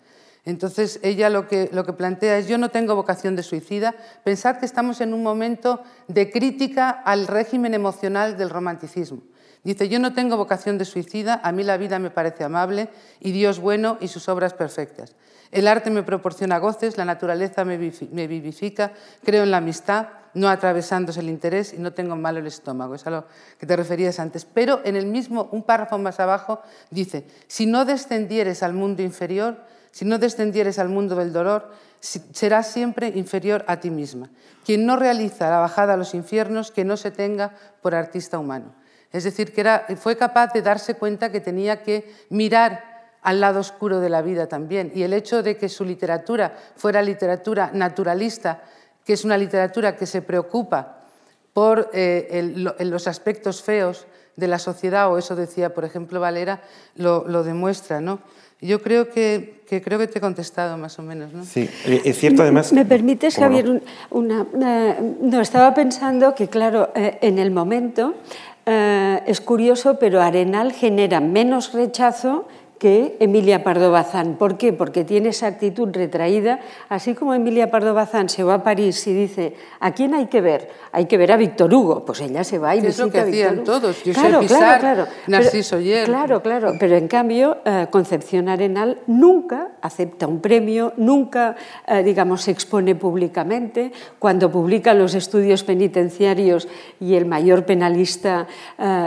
Entonces, ella lo que, lo que plantea es: yo no tengo vocación de suicida. Pensad que estamos en un momento de crítica al régimen emocional del romanticismo. Dice: yo no tengo vocación de suicida, a mí la vida me parece amable y Dios bueno y sus obras perfectas. El arte me proporciona goces, la naturaleza me vivifica, creo en la amistad, no atravesándose el interés y no tengo malo el estómago. Es a lo que te referías antes. Pero en el mismo, un párrafo más abajo, dice: si no descendieres al mundo inferior, si no descendieres al mundo del dolor, serás siempre inferior a ti misma. Quien no realiza la bajada a los infiernos, que no se tenga por artista humano. Es decir, que era, fue capaz de darse cuenta que tenía que mirar al lado oscuro de la vida también. Y el hecho de que su literatura fuera literatura naturalista, que es una literatura que se preocupa por eh, el, los aspectos feos de la sociedad, o eso decía, por ejemplo, Valera, lo, lo demuestra, ¿no? Yo creo que, que creo que te he contestado más o menos, ¿no? Sí, es cierto además... ¿Me permites, Javier, no? una, una... No, estaba pensando que, claro, eh, en el momento eh, es curioso, pero Arenal genera menos rechazo que Emilia Pardo Bazán. ¿Por qué? Porque tiene esa actitud retraída. Así como Emilia Pardo Bazán se va a París y dice, ¿a quién hay que ver? Hay que ver a Víctor Hugo. Pues ella se va y visita a Víctor Hugo. Es lo que hacían todos. Claro, Pizarro, claro, claro. Narcís Oller. Claro, claro. Pero en cambio, Concepción Arenal nunca acepta un premio, nunca, digamos, se expone públicamente. Cuando publica los Estudios penitenciarios y el mayor penalista,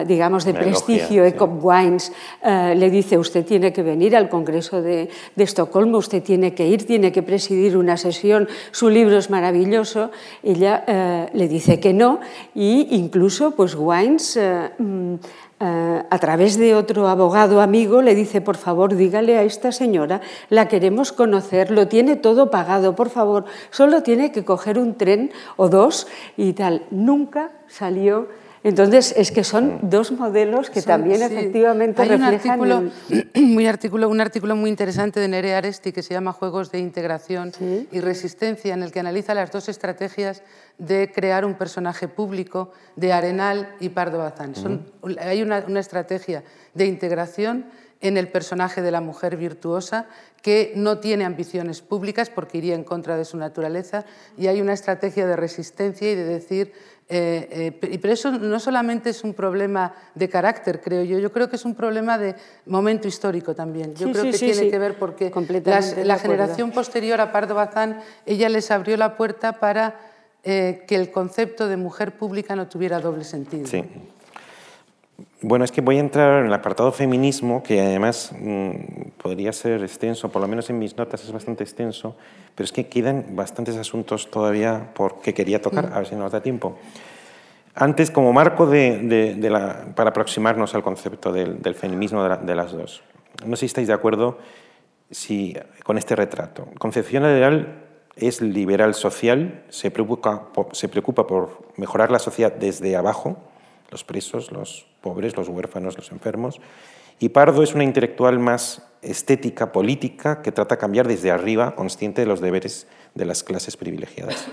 digamos, de prestigio, Ecop Wines, le dice, usted tiene Tiene que venir al Congreso de, de Estocolmo, usted tiene que ir, tiene que presidir una sesión, su libro es maravilloso. Ella eh, le dice que no, y incluso pues Wines, eh, eh, a través de otro abogado amigo, le dice, por favor, dígale a esta señora, la queremos conocer, lo tiene todo pagado, por favor, solo tiene que coger un tren o dos y tal. Nunca salió... Entonces, es que son dos modelos que son, también sí, efectivamente hay reflejan... Hay un, el... un artículo muy interesante de Nerea Aresti que se llama Juegos de Integración, ¿sí?, y Resistencia, en el que analiza las dos estrategias de crear un personaje público de Arenal y Pardo Bazán. Son, hay una, una estrategia de integración en el personaje de la mujer virtuosa que no tiene ambiciones públicas porque iría en contra de su naturaleza, y hay una estrategia de resistencia y de decir... Eh, eh, pero eso no solamente es un problema de carácter, creo yo, yo creo que es un problema de momento histórico también. Yo sí, creo sí, que sí, tiene sí. que ver porque las, la generación posterior a Pardo Bazán, ella les abrió la puerta para eh, que el concepto de mujer pública no tuviera doble sentido. Sí. Bueno, es que voy a entrar en el apartado feminismo, que además mmm, podría ser extenso, por lo menos en mis notas es bastante extenso, pero es que quedan bastantes asuntos todavía por que quería tocar, a ver si nos da tiempo. Antes, como marco de, de, de la, para aproximarnos al concepto del, del feminismo de, la, de las dos, no sé si estáis de acuerdo si, con este retrato. Concepción Arenal es liberal social, se preocupa, se preocupa por mejorar la sociedad desde abajo, los presos, los pobres, los huérfanos, los enfermos. Y Pardo es una intelectual más estética, política, que trata de cambiar desde arriba, consciente de los deberes de las clases privilegiadas.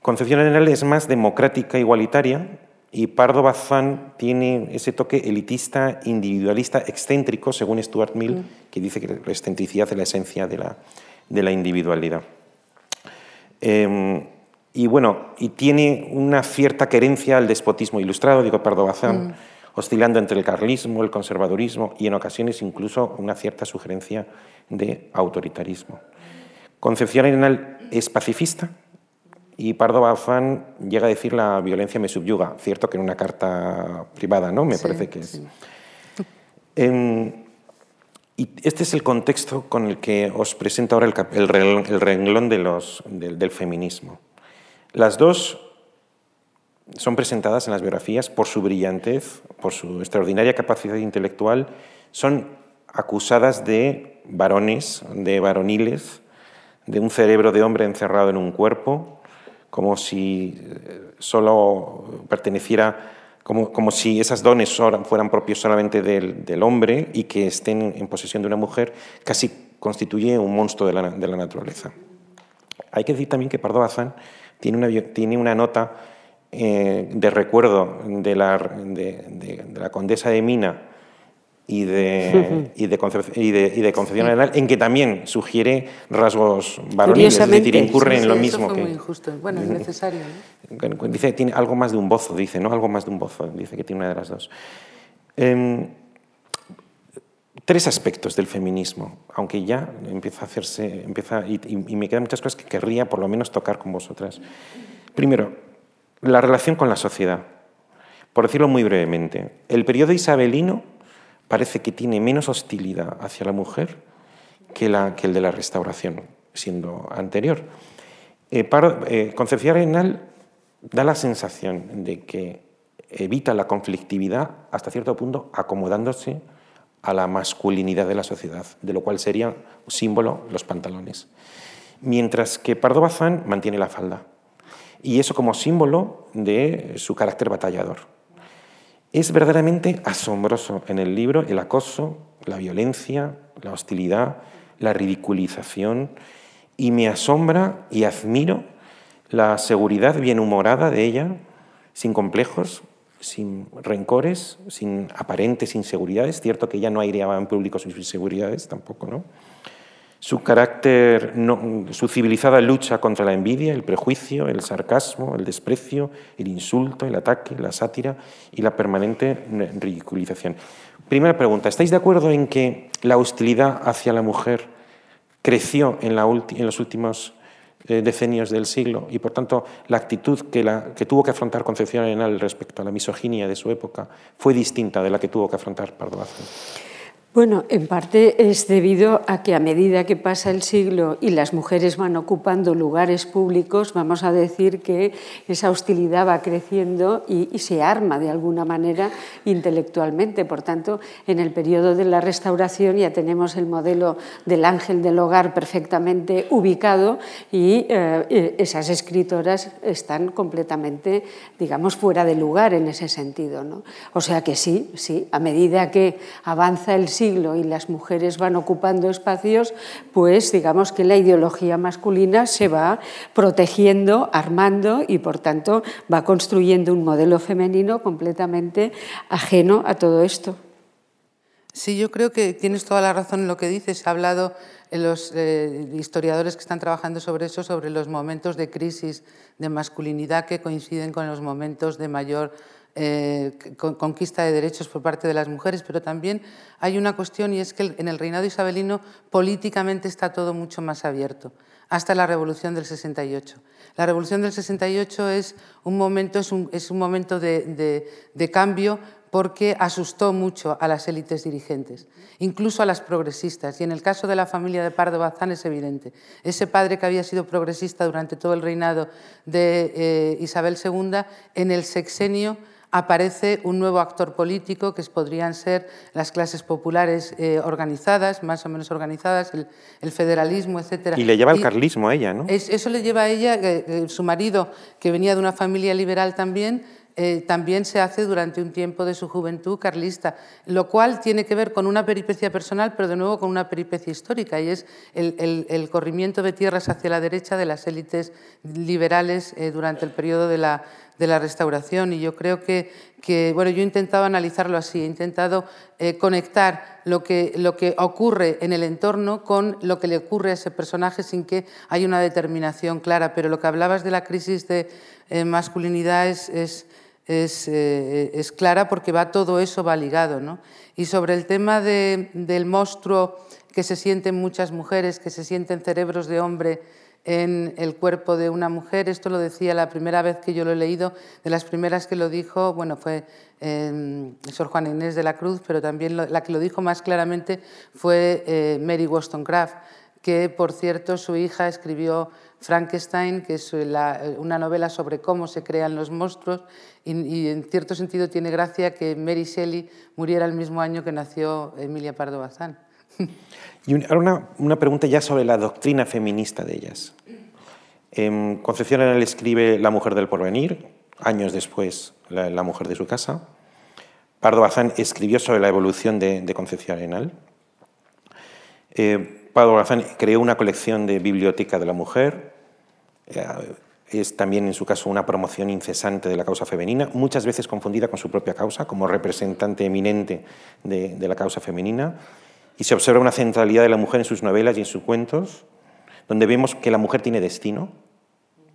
Concepción Arenal es más democrática, igualitaria, y Pardo Bazán tiene ese toque elitista, individualista, excéntrico, según Stuart Mill, que dice que la excentricidad es la esencia de la, de la individualidad. Eh, Y bueno, y tiene una cierta querencia al despotismo ilustrado, digo Pardo Bazán, mm. oscilando entre el carlismo, el conservadurismo y en ocasiones incluso una cierta sugerencia de autoritarismo. Concepción Arenal es pacifista y Pardo Bazán llega a decir la violencia me subyuga, cierto que en una carta privada, ¿no? Me sí, parece que es. Sí. Eh, Y este es el contexto con el que os presento ahora el, el, renglón, el renglón de los, del, del feminismo. Las dos son presentadas en las biografías por su brillantez, por su extraordinaria capacidad intelectual, son acusadas de varones, de varoniles, de un cerebro de hombre encerrado en un cuerpo, como si solo perteneciera, como, como si esas dones fueran propios solamente del, del hombre y que estén en posesión de una mujer, casi constituye un monstruo de la, de la naturaleza. Hay que decir también que Pardo Bazán Tiene una, tiene una nota eh, de recuerdo de la, de, de, de la Condesa de Mina y de, y de, Concep- y de, y de Concepción Arenal, en que también sugiere rasgos varoniles, es decir, incurre sí, en lo sí, mismo. Eso fue que, muy injusto. Bueno, es necesario, ¿no? Dice que tiene algo más de un bozo, dice, ¿no? Algo más de un bozo, dice que tiene una de las dos. Eh, Tres aspectos del feminismo, aunque ya empieza a hacerse, empieza, y, y me quedan muchas cosas que querría por lo menos tocar con vosotras. Primero, la relación con la sociedad. Por decirlo muy brevemente, el periodo isabelino parece que tiene menos hostilidad hacia la mujer que, la, que el de la Restauración, siendo anterior. Eh, para, eh, Concepción Arenal da la sensación de que evita la conflictividad hasta cierto punto acomodándose a la masculinidad de la sociedad, de lo cual sería símbolo los pantalones. Mientras que Pardo Bazán mantiene la falda, y eso como símbolo de su carácter batallador. Es verdaderamente asombroso en el libro el acoso, la violencia, la hostilidad, la ridiculización, y me asombra y admiro la seguridad bienhumorada de ella, sin complejos, sin rencores, sin aparentes inseguridades. Cierto que ella no aireaba en público sus inseguridades tampoco, ¿no? Su carácter, no, su civilizada lucha contra la envidia, el prejuicio, el sarcasmo, el desprecio, el insulto, el ataque, la sátira y la permanente ridiculización. Primera pregunta, ¿estáis de acuerdo en que la hostilidad hacia la mujer creció en, la ulti- en los últimos eh, decenios del siglo y, por tanto, la actitud que, la, que tuvo que afrontar Concepción Arenal respecto a la misoginia de su época fue distinta de la que tuvo que afrontar Pardo Bazán? Bueno, en parte es debido a que a medida que pasa el siglo y las mujeres van ocupando lugares públicos, vamos a decir que esa hostilidad va creciendo y, y se arma de alguna manera intelectualmente. Por tanto, en el periodo de la Restauración ya tenemos el modelo del ángel del hogar perfectamente ubicado y eh, esas escritoras están completamente, digamos, fuera de lugar en ese sentido, ¿no? O sea que sí, sí, a medida que avanza el siglo, y las mujeres van ocupando espacios, pues digamos que la ideología masculina se va protegiendo, armando y por tanto va construyendo un modelo femenino completamente ajeno a todo esto. Sí, yo creo que tienes toda la razón en lo que dices. Ha hablado los eh, historiadores que están trabajando sobre eso, sobre los momentos de crisis de masculinidad que coinciden con los momentos de mayor Eh, conquista de derechos por parte de las mujeres, pero también hay una cuestión y es que en el reinado isabelino políticamente está todo mucho más abierto, hasta la Revolución del sesenta y ocho. La Revolución del sesenta y ocho es un momento, es un, es un momento de, de, de cambio porque asustó mucho a las élites dirigentes, incluso a las progresistas. Y en el caso de la familia de Pardo Bazán es evidente. Ese padre que había sido progresista durante todo el reinado de eh, Isabel segunda, en el sexenio aparece un nuevo actor político que podrían ser las clases populares eh, organizadas, más o menos organizadas, el, el federalismo, etcétera. Y le lleva al carlismo a ella, ¿no? Es, eso le lleva a ella, eh, eh, su marido, que venía de una familia liberal también, Eh, también se hace durante un tiempo de su juventud carlista, lo cual tiene que ver con una peripecia personal, pero de nuevo con una peripecia histórica, y es el, el, el corrimiento de tierras hacia la derecha de las élites liberales eh, durante el periodo de la, de la Restauración. Y yo creo que, que, bueno, yo he intentado analizarlo así, he intentado eh, conectar lo que, lo que ocurre en el entorno con lo que le ocurre a ese personaje sin que haya una determinación clara, pero lo que hablabas de la crisis de eh, masculinidad es... es Es, eh, es clara porque va todo eso va ligado, ¿no? Y sobre el tema de, del monstruo que se sienten muchas mujeres, que se sienten cerebros de hombre en el cuerpo de una mujer, esto lo decía la primera vez que yo lo he leído, de las primeras que lo dijo, bueno, fue eh, Sor Juana Inés de la Cruz, pero también lo, la que lo dijo más claramente fue eh, Mary Wollstonecraft, que, por cierto, su hija escribió Frankenstein, que es la, una novela sobre cómo se crean los monstruos, y, y en cierto sentido tiene gracia que Mary Shelley muriera el mismo año que nació Emilia Pardo Bazán. Y ahora una, una pregunta ya sobre la doctrina feminista de ellas. Eh, Concepción Arenal escribe La mujer del porvenir, años después la, la mujer de su casa. Pardo Bazán escribió sobre la evolución de, de Concepción Arenal. Eh, Pardo Bazán creó una colección de biblioteca de la mujer, es también en su caso una promoción incesante de la causa femenina, muchas veces confundida con su propia causa, como representante eminente de, de la causa femenina, y se observa una centralidad de la mujer en sus novelas y en sus cuentos, donde vemos que la mujer tiene destino,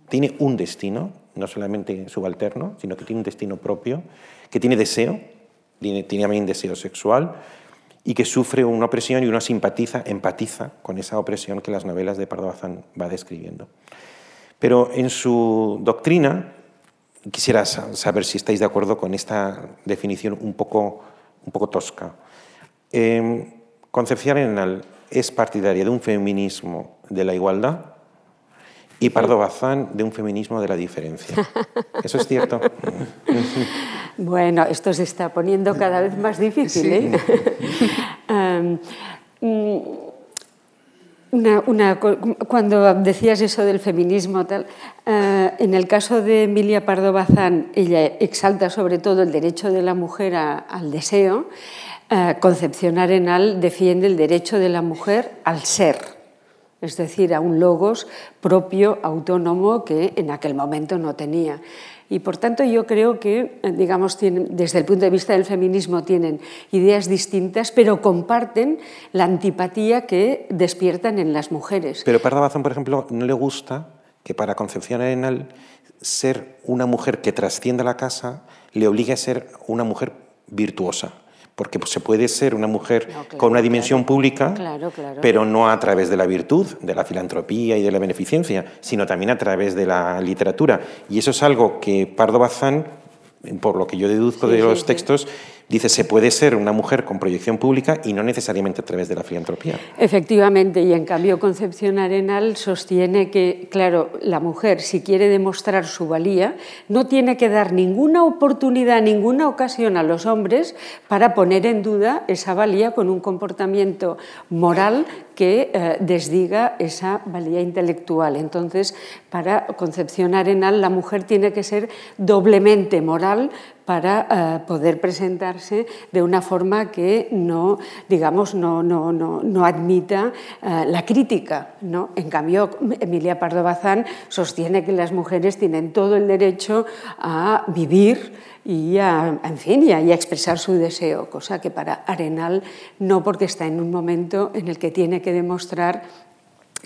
tiene un destino, no solamente subalterno, sino que tiene un destino propio, que tiene deseo, tiene, tiene también deseo sexual, y que sufre una opresión y uno simpatiza, empatiza con esa opresión que las novelas de Pardo Bazán va describiendo. Pero en su doctrina, quisiera saber si estáis de acuerdo con esta definición un poco, un poco tosca. Eh, Concepción Arenal es partidaria de un feminismo de la igualdad y Pardo Bazán de un feminismo de la diferencia. Eso es cierto. Bueno, esto se está poniendo cada vez más difícil, ¿eh? Sí. um, Una, una, cuando decías eso del feminismo, tal, eh, en el caso de Emilia Pardo Bazán, ella exalta sobre todo el derecho de la mujer a, al deseo. Eh, Concepción Arenal defiende el derecho de la mujer al ser, es decir, a un logos propio, autónomo, que en aquel momento no tenía. Y por tanto yo creo que, digamos, tienen, desde el punto de vista del feminismo tienen ideas distintas, pero comparten la antipatía que despiertan en las mujeres. Pero Pardo Bazán, por ejemplo, no le gusta que para Concepción Arenal ser una mujer que trascienda la casa le obligue a ser una mujer virtuosa. Porque se puede ser una mujer no, claro, con una dimensión claro, pública, claro, claro. pero no a través de la virtud, de la filantropía y de la beneficencia, sino también a través de la literatura. Y eso es algo que Pardo Bazán, por lo que yo deduzco sí, de los sí, textos, sí. dice se puede ser una mujer con proyección pública y no necesariamente a través de la filantropía. Efectivamente, y en cambio Concepción Arenal sostiene que, claro, la mujer, si quiere demostrar su valía, no tiene que dar ninguna oportunidad, ninguna ocasión a los hombres para poner en duda esa valía con un comportamiento moral que eh, desdiga esa valía intelectual. Entonces, para Concepción Arenal, la mujer tiene que ser doblemente moral para eh, poder presentarse de una forma que no, digamos, no, no, no, no admita eh, la crítica, ¿no? En cambio, Emilia Pardo Bazán sostiene que las mujeres tienen todo el derecho a vivir y a, en fin, y a, y a expresar su deseo, cosa que para Arenal no, porque está en un momento en el que tiene que demostrar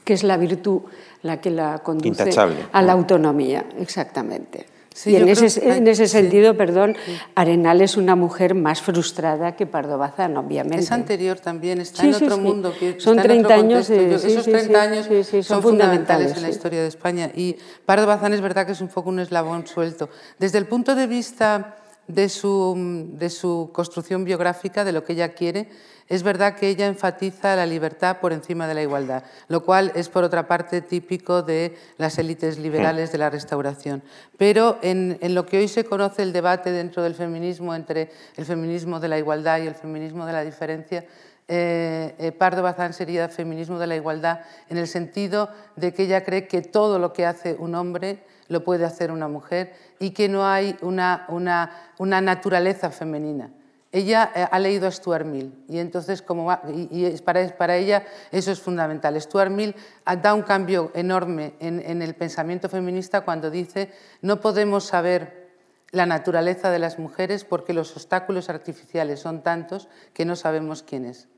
que es la virtud la que la conduce intachable, a la autonomía, exactamente. Sí, y en ese, que... en ese sentido, sí. perdón, sí. Arenal es una mujer más frustrada que Pardo Bazán, obviamente. Es anterior también, está sí, en sí, otro sí. mundo. Que son treinta años. De... Sí, Esos treinta sí, años sí, sí, son, son fundamentales sí. en la historia de España. Y Pardo Bazán es verdad que es un poco un eslabón suelto. Desde el punto de vista de su, de su construcción biográfica, de lo que ella quiere, es verdad que ella enfatiza la libertad por encima de la igualdad, lo cual es, por otra parte, típico de las élites liberales de la Restauración. Pero en, en lo que hoy se conoce el debate dentro del feminismo entre el feminismo de la igualdad y el feminismo de la diferencia, eh, eh, Pardo Bazán sería feminismo de la igualdad en el sentido de que ella cree que todo lo que hace un hombre lo puede hacer una mujer y que no hay una, una, una naturaleza femenina. Ella ha leído a Stuart Mill y entonces como va, y, y para, para ella eso es fundamental. Stuart Mill da un cambio enorme en, en el pensamiento feminista cuando dice no podemos saber la naturaleza de las mujeres porque los obstáculos artificiales son tantos que no sabemos quién es.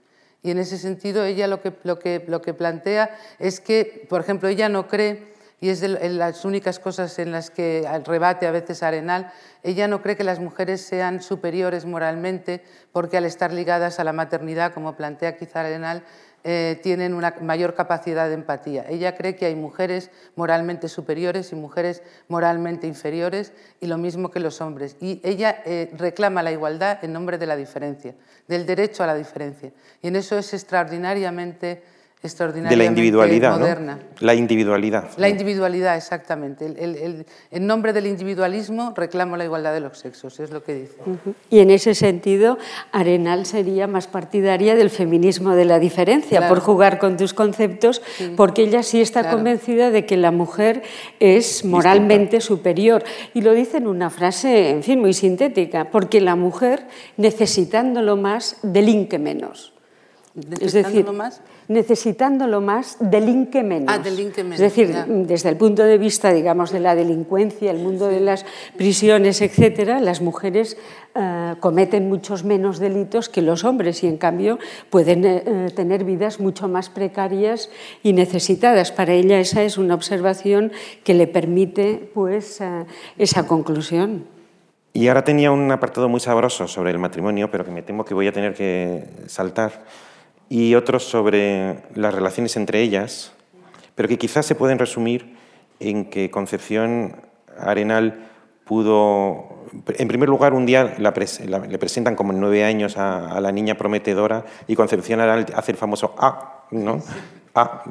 Y en ese sentido ella lo que, lo que, lo que plantea es que, por ejemplo, ella no cree, y es de las únicas cosas en las que rebate a veces Arenal, ella no cree que las mujeres sean superiores moralmente porque al estar ligadas a la maternidad, como plantea quizá Arenal, eh, tienen una mayor capacidad de empatía. Ella cree que hay mujeres moralmente superiores y mujeres moralmente inferiores y lo mismo que los hombres. Y ella eh, reclama la igualdad en nombre de la diferencia, del derecho a la diferencia. Y en eso es extraordinariamente... de la individualidad, moderna. ¿No? La individualidad. La individualidad, exactamente. El, el, el, en nombre del individualismo reclamo la igualdad de los sexos, es lo que dice. Uh-huh. Y en ese sentido, Arenal sería más partidaria del feminismo de la diferencia, claro. por jugar con tus conceptos, sí. porque ella sí está claro. convencida de que la mujer es moralmente Distinta. superior. Y lo dice en una frase, en fin, muy sintética, porque la mujer, necesitándolo más, delinque menos. Es decir, más? necesitándolo más, delinque menos. Ah, delinque menos. Es decir, ya. desde el punto de vista, digamos, de la delincuencia, el mundo sí. de las prisiones, etcétera, las mujeres eh, cometen muchos menos delitos que los hombres y, en cambio, pueden eh, tener vidas mucho más precarias y necesitadas. Para ella esa es una observación que le permite, pues, eh, esa conclusión. Y ahora tenía un apartado muy sabroso sobre el matrimonio, pero que me temo que voy a tener que saltar. Y otros sobre las relaciones entre ellas, pero que quizás se pueden resumir en que Concepción Arenal pudo... En primer lugar, un día la pres- la, le presentan como en nueve años a, a la niña prometedora y Concepción Arenal hace el famoso «ah», ¿no? Ah,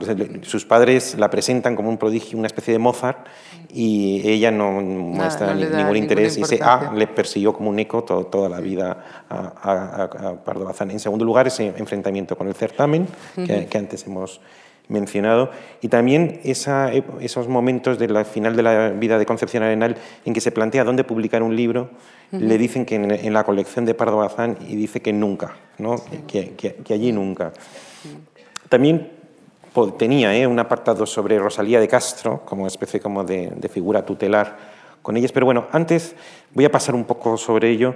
sus padres la presentan como un prodigio, una especie de Mozart, y ella no muestra no, no ningún, ningún interés y dice, ah, le persiguió como un eco todo, toda la vida a, a, a Pardo Bazán. En segundo lugar, ese enfrentamiento con el certamen, uh-huh. que, que antes hemos mencionado, y también esa, esos momentos del final de la vida de Concepción Arenal en que se plantea dónde publicar un libro, uh-huh. le dicen que en, en la colección de Pardo Bazán y dice que nunca, ¿no? Sí. que, que, que allí nunca. También tenía ¿eh? un apartado sobre Rosalía de Castro, como especie como de, de figura tutelar con ellas. Pero bueno, antes voy a pasar un poco sobre ello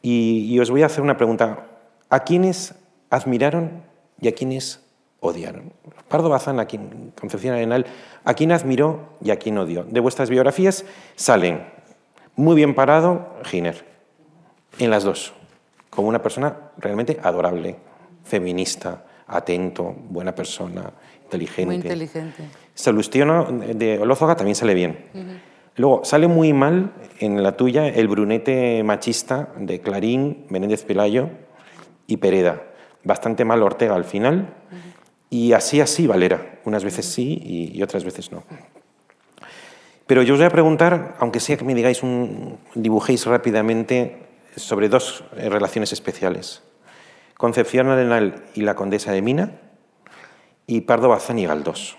y, y os voy a hacer una pregunta. ¿A quiénes admiraron y a quiénes odiaron? Pardo Bazán, a quien, Concepción Arenal, ¿a quién admiró y a quién odió? De vuestras biografías salen muy bien parado Giner, en las dos, como una persona realmente adorable, feminista, atento, buena persona, inteligente. Muy inteligente. Salustiano de Olózaga también sale bien. Uh-huh. Luego, sale muy mal en la tuya el brunete machista de Clarín, Menéndez Pelayo y Pereda. Bastante mal Ortega al final. Uh-huh. Y así, así Valera. Unas veces uh-huh. sí y, y otras veces no. Pero yo os voy a preguntar, aunque sea que me digáis, un, dibujéis rápidamente sobre dos relaciones especiales. Concepción Arenal y la Condesa de Mina, y Pardo Bazán y Galdós.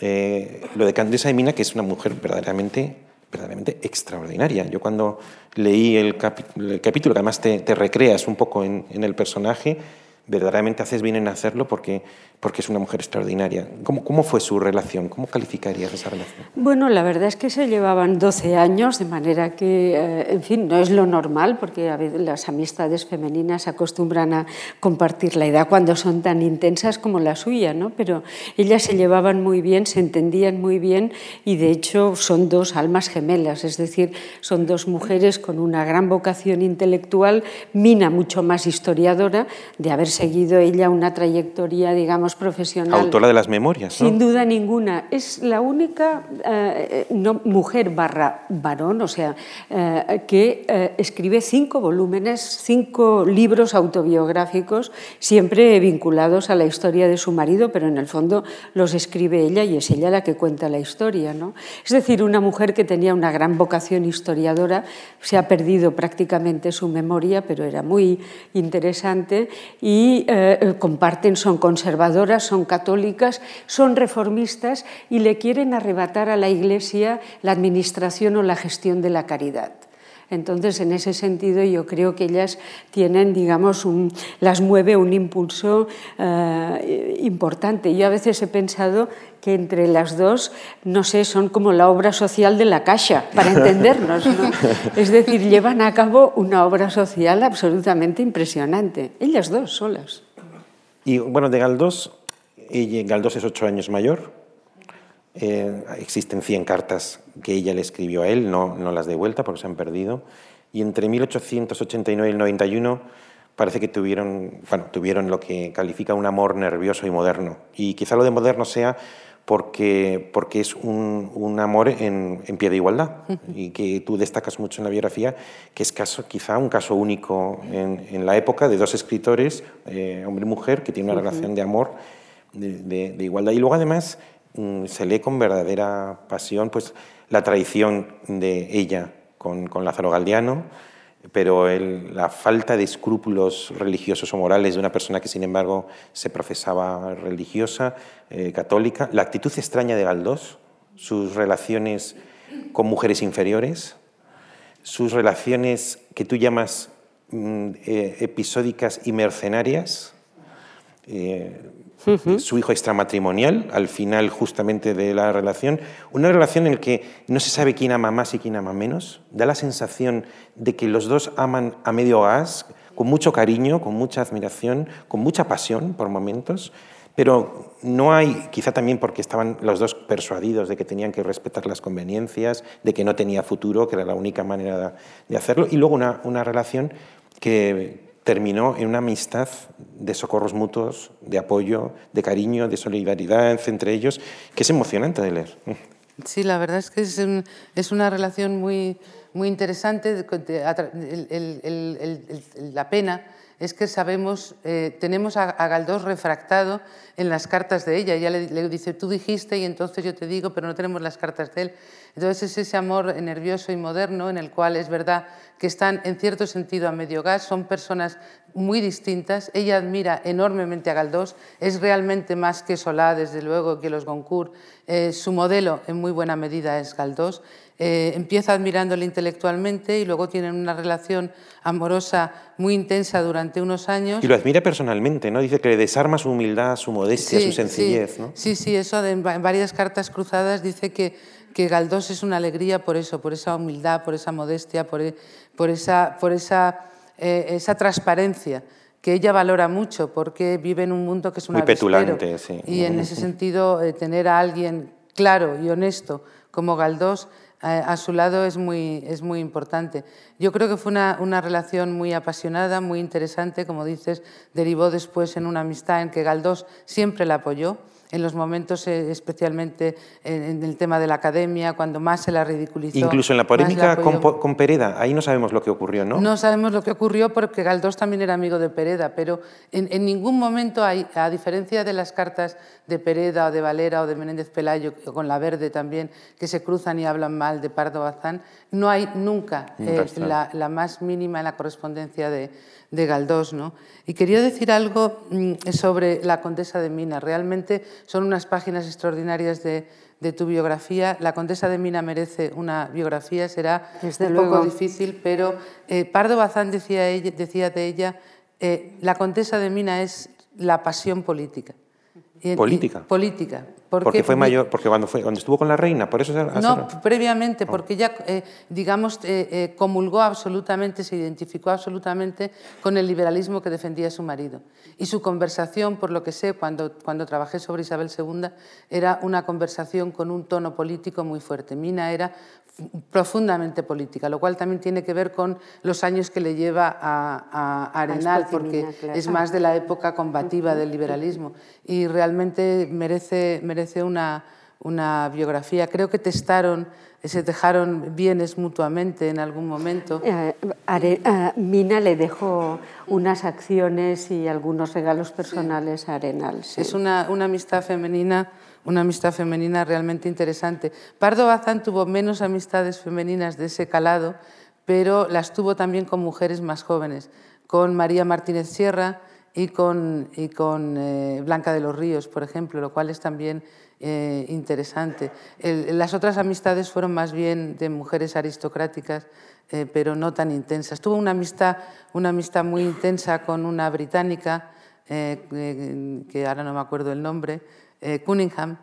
Eh, lo de Condesa de Mina, que es una mujer verdaderamente, verdaderamente extraordinaria. Yo cuando leí el, capi- el capítulo, que además te, te recreas un poco en, en el personaje, verdaderamente haces bien en hacerlo porque, porque es una mujer extraordinaria. ¿Cómo, ¿Cómo fue su relación? ¿Cómo calificarías esa relación? Bueno, la verdad es que se llevaban doce años, de manera que, eh, en fin, no es lo normal, porque a veces las amistades femeninas acostumbran a compartir la edad cuando son tan intensas como la suya, ¿no? Pero ellas se llevaban muy bien, se entendían muy bien y, de hecho, son dos almas gemelas, es decir, son dos mujeres con una gran vocación intelectual, Mina mucho más historiadora, de haber seguido ella una trayectoria, digamos, profesional. Autora de las memorias, ¿no? Sin duda ninguna. Es la única eh, no, mujer barra varón, o sea, eh, que eh, escribe cinco volúmenes, cinco libros autobiográficos, siempre vinculados a la historia de su marido, pero en el fondo los escribe ella y es ella la que cuenta la historia, ¿no? Es decir, una mujer que tenía una gran vocación historiadora, se ha perdido prácticamente su memoria, pero era muy interesante y Y, eh, comparten, son conservadoras, son católicas, son reformistas y le quieren arrebatar a la Iglesia la administración o la gestión de la caridad. Entonces, en ese sentido, yo creo que ellas tienen, digamos, un, las mueve un impulso eh, importante. Yo a veces he pensado que entre las dos, no sé, son como la obra social de la Caixa, para entendernos, ¿no? Es decir, llevan a cabo una obra social absolutamente impresionante, ellas dos solas. Y bueno, de Galdós, Galdós es ocho años mayor, eh, existen cien cartas que ella le escribió a él, no, no las de vuelta porque se han perdido, y entre mil ochocientos ochenta y nueve y el noventa y uno parece que tuvieron, bueno, tuvieron lo que califica un amor nervioso y moderno, y quizá lo de moderno sea Porque, porque es un, un amor en, en pie de igualdad y que tú destacas mucho en la biografía, que es caso, quizá un caso único en, en la época de dos escritores, eh, hombre y mujer, que tienen una uh-huh. relación de amor, de, de, de igualdad. Y luego, además, se lee con verdadera pasión pues, la traición de ella con, con Lázaro Galdiano, pero el, la falta de escrúpulos religiosos o morales de una persona que, sin embargo, se profesaba religiosa, eh, católica, la actitud extraña de Galdós, sus relaciones con mujeres inferiores, sus relaciones que tú llamas mm, eh, episódicas y mercenarias, eh, uh-huh. su hijo extramatrimonial, al final justamente de la relación, una relación en la que no se sabe quién ama más y quién ama menos, da la sensación de que los dos aman a medio gas, con mucho cariño, con mucha admiración, con mucha pasión por momentos, pero no hay, quizá también porque estaban los dos persuadidos de que tenían que respetar las conveniencias, de que no tenía futuro, que era la única manera de hacerlo, y luego una, una relación que terminó en una amistad de socorros mutuos, de apoyo, de cariño, de solidaridad entre ellos, que es emocionante de leer. Sí, la verdad es que es, un, es una relación muy, muy interesante. El, el, el, el, la pena es que sabemos, eh, tenemos a, a Galdós refractado en las cartas de ella. Ella le, le dice, tú dijiste y entonces yo te digo, pero no tenemos las cartas de él. Entonces es ese amor nervioso y moderno en el cual es verdad que están en cierto sentido a medio gas, son personas muy distintas. Ella admira enormemente a Galdós, es realmente más que Solá, desde luego, que los Goncourt. Eh, su modelo en muy buena medida es Galdós. Eh, empieza admirándole intelectualmente y luego tienen una relación amorosa muy intensa durante unos años. Y lo admira personalmente, ¿no? Dice que le desarma su humildad, su modestia, sí, su sencillez, sí, ¿no? Sí, sí, eso de, en varias cartas cruzadas dice que, que Galdós es una alegría por eso, por esa humildad, por esa modestia, por, por, esa, por esa, eh, esa transparencia que ella valora mucho porque vive en un mundo que es un abismero. Muy petulante, sí. Y en ese sentido eh, tener a alguien claro y honesto como Galdós a su lado es muy, es muy importante. Yo creo que fue una, una relación muy apasionada, muy interesante, como dices, derivó después en una amistad en que Galdós siempre la apoyó, en los momentos especialmente en el tema de la academia, cuando más se la ridiculizó. Incluso en la polémica la con, con Pereda, ahí no sabemos lo que ocurrió, ¿no? No sabemos lo que ocurrió porque Galdós también era amigo de Pereda, pero en, en ningún momento, hay, a diferencia de las cartas de Pereda o de Valera o de Menéndez Pelayo, con La Verde también, que se cruzan y hablan mal de Pardo Bazán, no hay nunca eh, la, la más mínima en la correspondencia de, de Galdós, ¿no? Y quería decir algo sobre la Condesa de Mina. Realmente son unas páginas extraordinarias de, de tu biografía. La Condesa de Mina merece una biografía, será Desde un luego. poco difícil, pero eh, Pardo Bazán decía, ella, decía de ella, eh, la Condesa de Mina es la pasión política. Y, política. Y, política. Porque, porque fue mayor, porque cuando fue, cuando estuvo con la reina, por eso. Se, no, se... previamente, porque ella, eh, digamos, eh, eh, comulgó absolutamente, se identificó absolutamente con el liberalismo que defendía su marido. Y su conversación, por lo que sé, cuando, cuando trabajé sobre Isabel segunda, era una conversación con un tono político muy fuerte. Mina era profundamente política, lo cual también tiene que ver con los años que le lleva a, a Arenal, porque es más de la época combativa del liberalismo. Y realmente merece, merece una, una biografía. Creo que testaron, se dejaron bienes mutuamente en algún momento. Eh, Are, eh, Mina le dejó unas acciones y algunos regalos personales, sí, a Arenal. Sí. Es una, una amistad femenina. Una amistad femenina realmente interesante. Pardo Bazán tuvo menos amistades femeninas de ese calado, pero las tuvo también con mujeres más jóvenes, con María Martínez Sierra y con, y con eh, Blanca de los Ríos, por ejemplo, lo cual es también eh, interesante. El, las otras amistades fueron más bien de mujeres aristocráticas, eh, pero no tan intensas. Tuvo una amistad, una amistad muy intensa con una británica, eh, eh, que ahora no me acuerdo el nombre, Eh, Cunningham,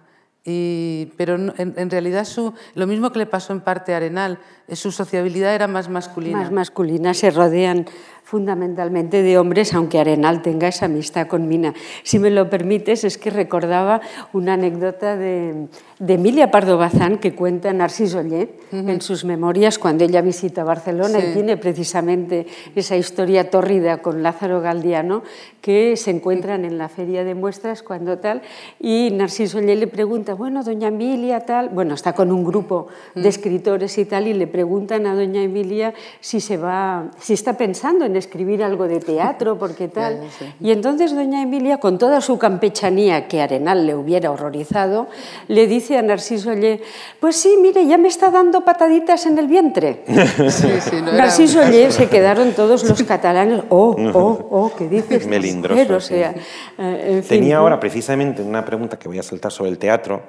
y, pero en, en realidad su, lo mismo que le pasó en parte a Arenal, su sociabilidad era más masculina. Más masculina, se rodean fundamentalmente de hombres, aunque Arenal tenga esa amistad con Mina. Si me lo permites, es que recordaba una anécdota de, de Emilia Pardo Bazán que cuenta Narcís Oller uh-huh. en sus memorias cuando ella visita Barcelona, sí, y tiene precisamente esa historia tórrida con Lázaro Galdiano, que se encuentran en la feria de muestras cuando tal, y Narcís Oller le pregunta, bueno, doña Emilia tal, bueno, está con un grupo de escritores y tal, y le preguntan a doña Emilia si se va, si está pensando en escribir algo de teatro, porque tal. Ya, ya sé. Y entonces doña Emilia, con toda su campechanía, que Arenal le hubiera horrorizado, le dice a Narcís Oller, pues sí, mire, ya me está dando pataditas en el vientre. Sí, sí, no Narcís era... Oller, se quedaron todos los catalanes, oh, oh, oh, ¿qué dices? Melindroso. O sea, sí. En fin, tenía ahora precisamente una pregunta que voy a saltar sobre el teatro,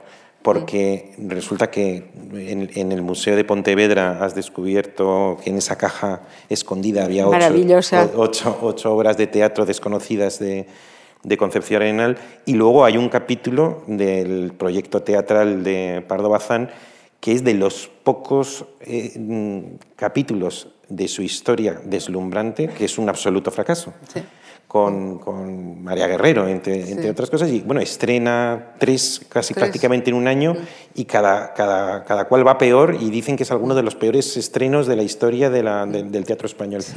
porque sí, resulta que en, en el Museo de Pontevedra has descubierto que en esa caja escondida había ocho, ocho, ocho obras de teatro desconocidas de, de Concepción Arenal, y luego hay un capítulo del proyecto teatral de Pardo Bazán que es de los pocos eh, capítulos de su historia deslumbrante que es un absoluto fracaso. Sí. Con, con María Guerrero, entre, sí, entre otras cosas, y bueno, estrena tres casi tres. prácticamente en un año, y cada, cada, cada cual va peor, y dicen que es alguno de los peores estrenos de la historia de la, de, del teatro español. Sí.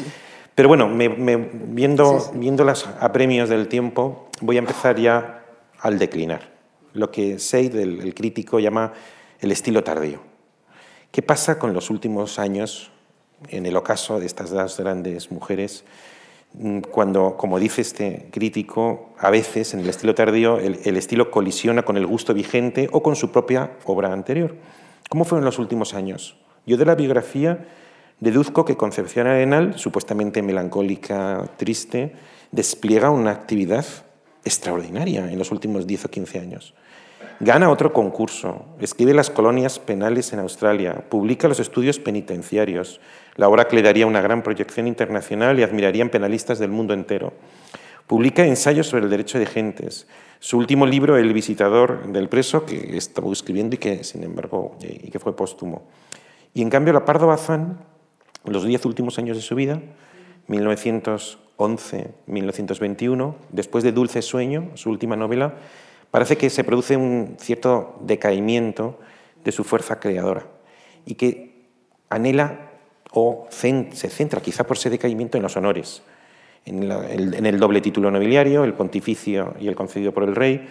Pero bueno, me, me, viendo, sí, sí. viendo los apremios del tiempo, voy a empezar ya al declinar, lo que Seid, el, el crítico, llama el estilo tardío. ¿Qué pasa con los últimos años, en el ocaso de estas dos grandes mujeres, cuando, como dice este crítico, a veces en el estilo tardío el, el estilo colisiona con el gusto vigente o con su propia obra anterior. ¿Cómo fue en los últimos años? Yo de la biografía deduzco que Concepción Arenal, supuestamente melancólica, triste, despliega una actividad extraordinaria en los últimos diez o quince años. Gana otro concurso, escribe Las colonias penales en Australia, publica Los estudios penitenciarios, la obra que le daría una gran proyección internacional y admirarían penalistas del mundo entero. Publica ensayos sobre el derecho de gentes. Su último libro, El visitador del preso, que estaba escribiendo y que, sin embargo, y que fue póstumo. Y en cambio, la Pardo Bazán, en los diez últimos años de su vida, mil novecientos once a mil novecientos veintiuno, después de Dulce sueño, su última novela, parece que se produce un cierto decaimiento de su fuerza creadora y que anhela o se centra, quizá por ese decaimiento, en los honores, en, la, en el doble título nobiliario, el pontificio y el concedido por el rey,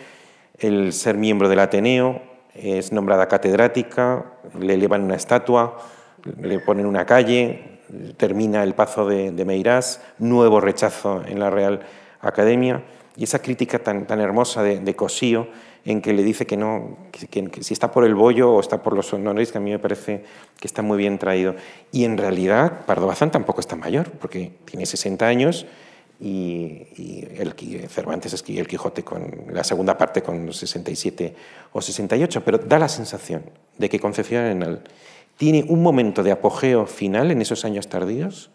el ser miembro del Ateneo, es nombrada catedrática, le elevan una estatua, le ponen una calle, termina el Pazo de, de Meirás, nuevo rechazo en la Real Academia. Y esa crítica tan, tan hermosa de, de Cosío, en que le dice que, no, que, que, que si está por el bollo o está por los honores, que a mí me parece que está muy bien traído. Y en realidad Pardo Bazán tampoco es tan mayor, porque tiene sesenta años y, y el, Cervantes escribió El Quijote, con la segunda parte, con sesenta y siete o sesenta y ocho, pero da la sensación de que Concepción Arenal tiene un momento de apogeo final en esos años tardíos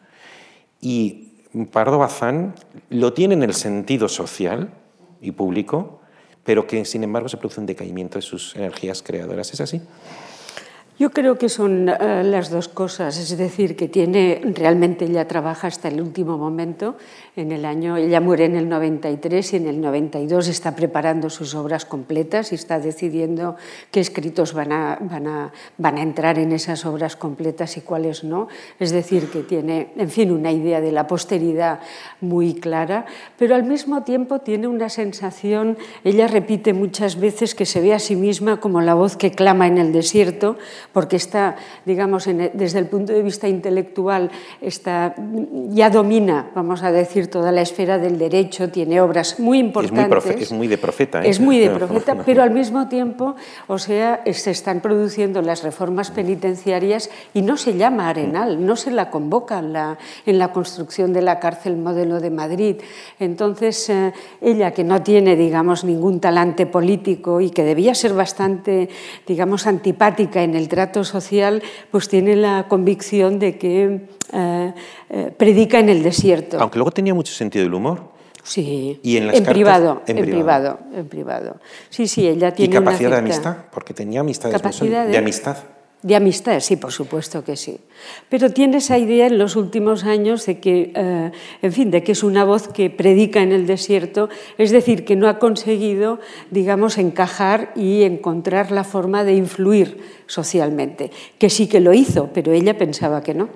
y Pardo Bazán lo tiene en el sentido social y público, pero que, sin embargo, se produce un decaimiento de sus energías creadoras. ¿Es así? Yo creo que son uh, las dos cosas, es decir, que tiene, realmente ella trabaja hasta el último momento, en el año, ella muere en el noventa y tres y en el noventa y dos está preparando sus obras completas y está decidiendo qué escritos van a, van a, van a entrar en esas obras completas y cuáles no, es decir, que tiene, en fin, una idea de la posteridad muy clara, pero al mismo tiempo tiene una sensación, ella repite muchas veces que se ve a sí misma como la voz que clama en el desierto, porque está, digamos, en, desde el punto de vista intelectual, está, ya domina, vamos a decir, toda la esfera del derecho, tiene obras muy importantes. Es muy, profe, es muy de profeta. ¿eh? Es muy de profeta, pero al mismo tiempo, o sea, se están produciendo las reformas penitenciarias y no se llama Arenal, no se la convoca en la, en la construcción de la cárcel modelo de Madrid. Entonces, eh, ella, que no tiene, digamos, ningún talante político y que debía ser bastante, digamos, antipática en el trato social, pues tiene la convicción de que eh, eh, predica en el desierto. Aunque luego tenía mucho sentido del humor. Sí, y en, las en, cartas, privado, en, en privado, privado, en privado. Sí, sí, ella tiene. Y capacidad una cierta... de amistad, porque tenía amistades. Capacidad de... de amistad. De amistad, sí, por supuesto que sí. Pero tiene esa idea en los últimos años de que, eh, en fin, de que es una voz que predica en el desierto, es decir, que no ha conseguido, digamos, encajar y encontrar la forma de influir socialmente, que sí que lo hizo, pero ella pensaba que no.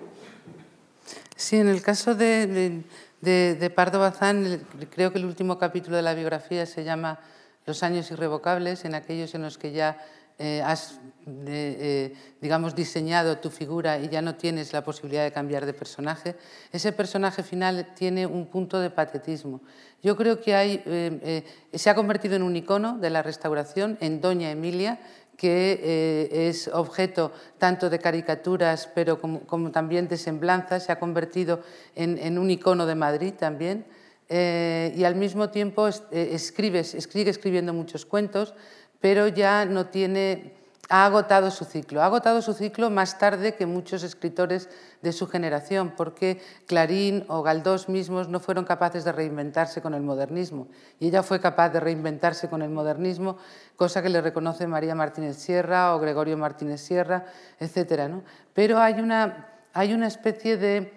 Sí, en el caso de, de, de, de Pardo Bazán, creo que el último capítulo de la biografía se llama Los años irrevocables, en aquellos en los que ya eh, has... De, eh, digamos, diseñado tu figura y ya no tienes la posibilidad de cambiar de personaje, ese personaje final tiene un punto de patetismo. Yo creo que hay, eh, eh, se ha convertido en un icono de la Restauración, en Doña Emilia, que eh, es objeto tanto de caricaturas pero como, como también de semblanzas, se ha convertido en, en un icono de Madrid también, eh, y al mismo tiempo es, eh, escribe, sigue escribiendo muchos cuentos, pero ya no tiene... Ha agotado su ciclo, ha agotado su ciclo más tarde que muchos escritores de su generación, porque Clarín o Galdós mismos no fueron capaces de reinventarse con el modernismo. Y ella fue capaz de reinventarse con el modernismo, cosa que le reconoce María Martínez Sierra o Gregorio Martínez Sierra, etcétera, ¿no? Pero hay una, hay una especie de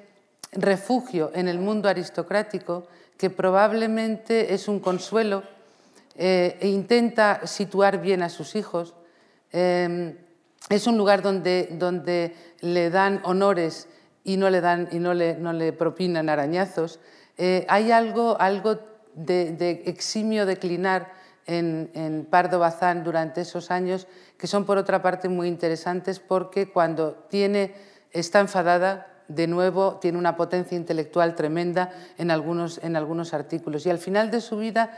refugio en el mundo aristocrático que probablemente es un consuelo, eh, e intenta situar bien a sus hijos. Eh, es un lugar donde, donde le dan honores y no le, dan, y no le, no le propinan arañazos. Eh, hay algo, algo de, de eximio declinar en, en Pardo Bazán durante esos años, que son por otra parte muy interesantes, porque cuando tiene, está enfadada, de nuevo tiene una potencia intelectual tremenda en algunos, en algunos artículos. Y al final de su vida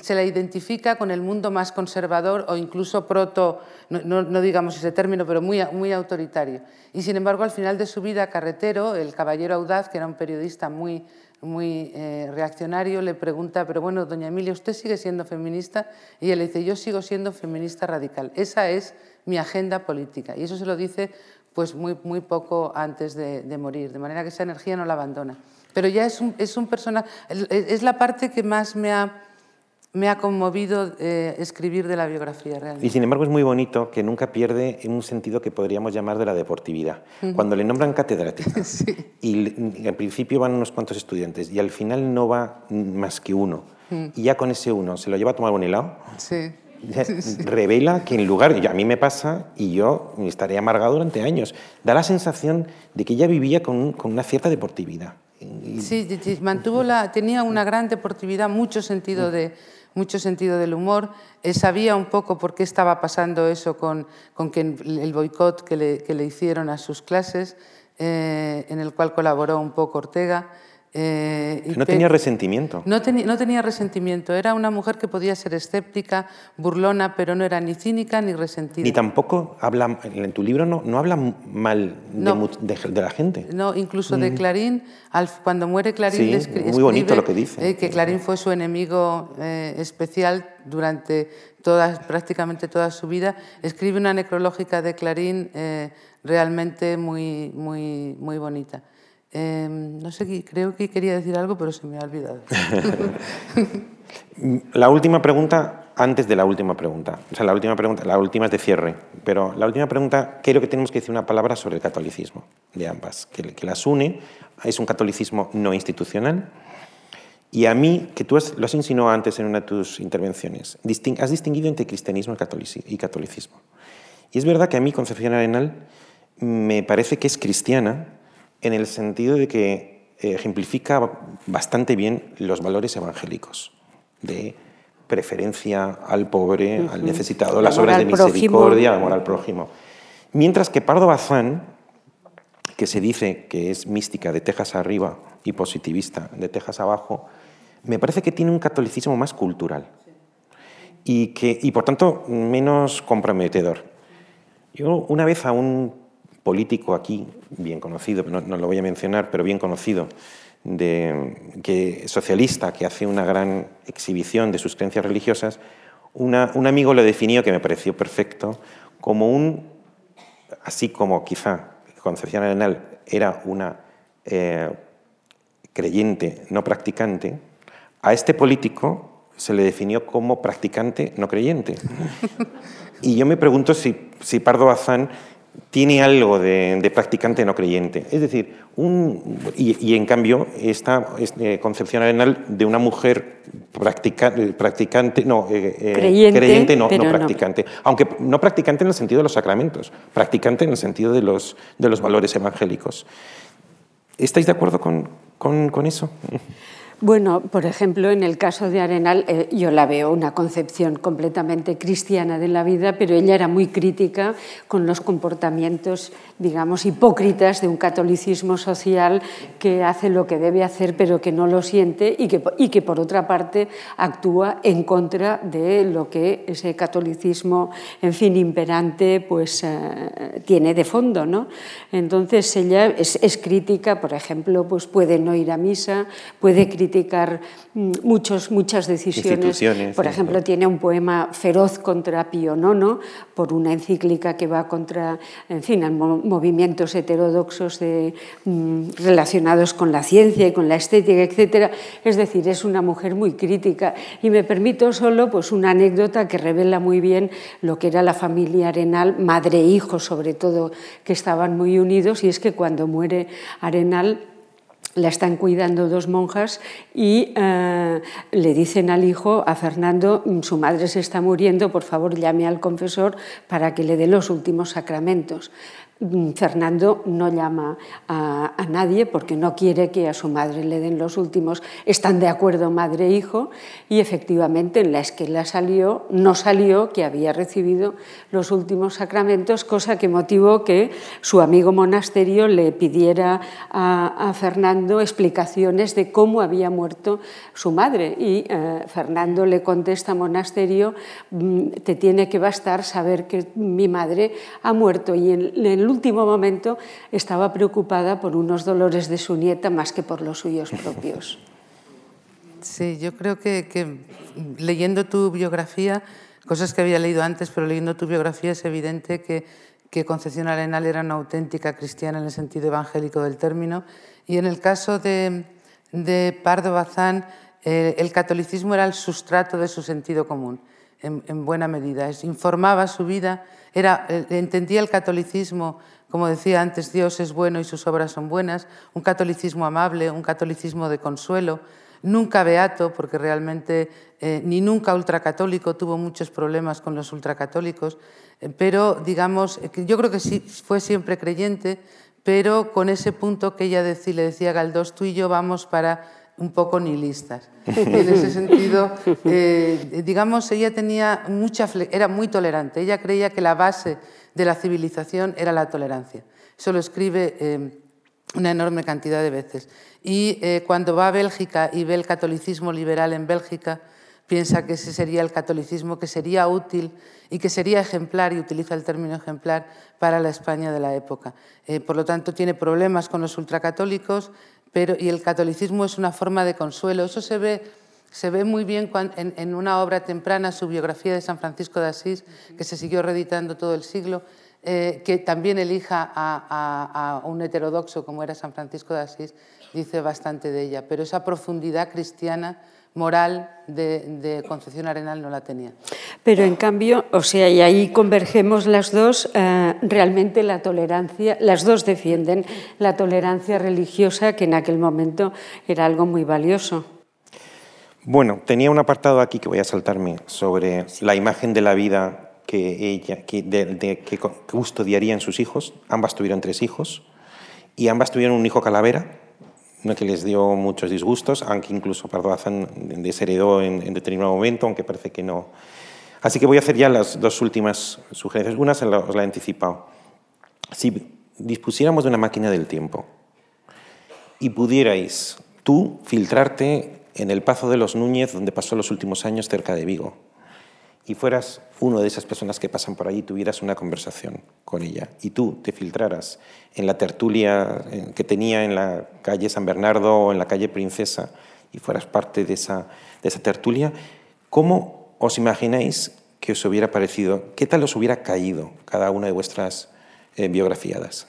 se la identifica con el mundo más conservador o incluso proto, no, no, no digamos ese término, pero muy, muy autoritario. Y sin embargo, al final de su vida, Carretero, el caballero audaz, que era un periodista muy, muy eh, reaccionario, le pregunta, pero bueno, doña Emilia, ¿usted sigue siendo feminista? Y él le dice, yo sigo siendo feminista radical. Esa es mi agenda política. Y eso se lo dice pues muy, muy poco antes de, de morir, de manera que esa energía no la abandona. Pero ya es un, es un personaje, es la parte que más me ha... me ha conmovido eh, escribir de la biografía realmente. Y sin embargo es muy bonito que nunca pierde en un sentido que podríamos llamar de la deportividad. Uh-huh. Cuando le nombran catedrática sí. y al principio van unos cuantos estudiantes y al final no va más que uno. Uh-huh. Y ya con ese uno se lo lleva a tomar un helado. Sí. Sí, sí. Revela que en lugar, yo, a mí me pasa y yo estaré amargado durante años, da la sensación de que ella vivía con, con una cierta deportividad. Sí, sí, mantuvo la, tenía una gran deportividad, mucho sentido de... mucho sentido del humor, eh, sabía un poco por qué estaba pasando eso con, con que el boicot que le, que le hicieron a sus clases, eh, en el cual colaboró un poco Ortega. Eh, que no tenía resentimiento. No, teni- no tenía resentimiento, era una mujer que podía ser escéptica, burlona, pero no era ni cínica ni resentida. Ni tampoco habla, en tu libro no, no habla mal no, de, de, de la gente. No, incluso mm. de Clarín, al, cuando muere Clarín sí, le escri- escribe... muy bonito lo que dice. Eh, que Clarín fue su enemigo eh, especial durante todas, prácticamente toda su vida. Escribe una necrológica de Clarín eh, realmente muy, muy, muy bonita. Eh, no sé, creo que quería decir algo, pero se me ha olvidado. La última pregunta, antes de la última pregunta. O sea, la última pregunta, la última es de cierre. Pero la última pregunta, creo que tenemos que decir una palabra sobre el catolicismo de ambas, que, que las une. Es un catolicismo no institucional. Y a mí, que tú has, lo has insinuado antes en una de tus intervenciones, disting, has distinguido entre cristianismo y catolicismo. Y es verdad que a mí, Concepción Arenal, me parece que es cristiana, en el sentido de que ejemplifica bastante bien los valores evangélicos de preferencia al pobre, uh-huh. al necesitado, las obras de misericordia, amor al prójimo. Mientras que Pardo Bazán, que se dice que es mística de Texas arriba y positivista de Texas abajo, me parece que tiene un catolicismo más cultural y, que, y por tanto, menos comprometedor. Yo una vez a un político aquí, bien conocido, no, no lo voy a mencionar, pero bien conocido, de, que, socialista, que hace una gran exhibición de sus creencias religiosas, una, un amigo lo definió, que me pareció perfecto, como un, así como quizá Concepción Arenal era una eh, creyente no practicante, a este político se le definió como practicante no creyente. Y yo me pregunto si, si Pardo Bazán tiene algo de, de practicante no creyente. Es decir, un, y, y en cambio, esta este Concepción Arenal de una mujer practica, practicante, no, eh, creyente, creyente no, no practicante. No. Aunque no practicante en el sentido de los sacramentos, practicante en el sentido de los, de los valores evangélicos. ¿Estáis de acuerdo con, con, con eso? Bueno, por ejemplo, en el caso de Arenal, eh, yo la veo una concepción completamente cristiana de la vida, pero ella era muy crítica con los comportamientos, digamos, hipócritas de un catolicismo social que hace lo que debe hacer, pero que no lo siente y que, y que por otra parte, actúa en contra de lo que ese catolicismo, en fin, imperante, pues eh, tiene de fondo, ¿no? Entonces, ella es, es crítica, por ejemplo, pues puede no ir a misa, puede criticar criticar muchos, muchas decisiones. Por ejemplo, sí. Tiene un poema feroz contra Pío nono por una encíclica que va contra, en fin, movimientos heterodoxos de, relacionados con la ciencia y con la estética, etcétera. Es decir, es una mujer muy crítica. Y me permito solo pues, una anécdota que revela muy bien lo que era la familia Arenal, madre e hijo sobre todo, que estaban muy unidos, y es que cuando muere Arenal, la están cuidando dos monjas y eh, le dicen al hijo, a Fernando, su madre se está muriendo, por favor llame al confesor para que le dé los últimos sacramentos. Fernando no llama a, a nadie porque no quiere que a su madre le den los últimos. Están de acuerdo madre e hijo y efectivamente en la esquela salió, no salió que había recibido los últimos sacramentos, cosa que motivó que su amigo monasterio le pidiera a, a Fernando explicaciones de cómo había muerto su madre y eh, Fernando le contesta a monasterio, te tiene que bastar saber que mi madre ha muerto y en, en el último momento estaba preocupada por unos dolores de su nieta más que por los suyos propios. Sí, yo creo que, que leyendo tu biografía, cosas que había leído antes, pero leyendo tu biografía es evidente que, que Concepción Arenal era una auténtica cristiana en el sentido evangélico del término. Y en el caso de, de Pardo Bazán, eh, el catolicismo era el sustrato de su sentido común. En, en buena medida, informaba su vida, era, entendía el catolicismo, como decía antes, Dios es bueno y sus obras son buenas, un catolicismo amable, un catolicismo de consuelo, nunca beato, porque realmente eh, ni nunca ultracatólico, tuvo muchos problemas con los ultracatólicos, eh, pero digamos, yo creo que sí fue siempre creyente, pero con ese punto que ella decía, le decía a Galdós, tú y yo vamos para... un poco nihilistas. En ese sentido, eh, digamos, ella tenía mucha fle- era muy tolerante. Ella creía que la base de la civilización era la tolerancia. Eso lo escribe eh, una enorme cantidad de veces. Y eh, cuando va a Bélgica y ve el catolicismo liberal en Bélgica, piensa que ese sería el catolicismo que sería útil y que sería ejemplar, y utiliza el término ejemplar, para la España de la época. Eh, por lo tanto, tiene problemas con los ultracatólicos. Pero, y el catolicismo es una forma de consuelo. Eso se ve, se ve muy bien cuando, en, en una obra temprana, su biografía de San Francisco de Asís, que se siguió reeditando todo el siglo, eh, que también elija a, a, a un heterodoxo como era San Francisco de Asís, dice bastante de ella. Pero esa profundidad cristiana, moral, de, de Concepción Arenal no la tenía. Pero en cambio, o sea, y ahí convergemos las dos, eh, realmente la tolerancia, las dos defienden la tolerancia religiosa, que en aquel momento era algo muy valioso. Bueno, tenía un apartado aquí que voy a saltarme sobre sí. La imagen de la vida que ella que, de, de, que custodiarían sus hijos. Ambas tuvieron tres hijos y ambas tuvieron un hijo calavera, que les dio muchos disgustos, aunque incluso Pardo Bazán desheredó en, en determinado momento, aunque parece que no. Así que voy a hacer ya las dos últimas sugerencias. Una se la, os la he anticipado. Si dispusiéramos de una máquina del tiempo y pudierais tú filtrarte en el Pazo de los Núñez, donde pasó los últimos años cerca de Vigo, y fueras una de esas personas que pasan por allí y tuvieras una conversación con ella, y tú te filtraras en la tertulia que tenía en la calle San Bernardo o en la calle Princesa y fueras parte de esa, de esa tertulia, ¿cómo os imagináis que os hubiera parecido? ¿Qué tal os hubiera caído cada una de vuestras eh, biografiadas?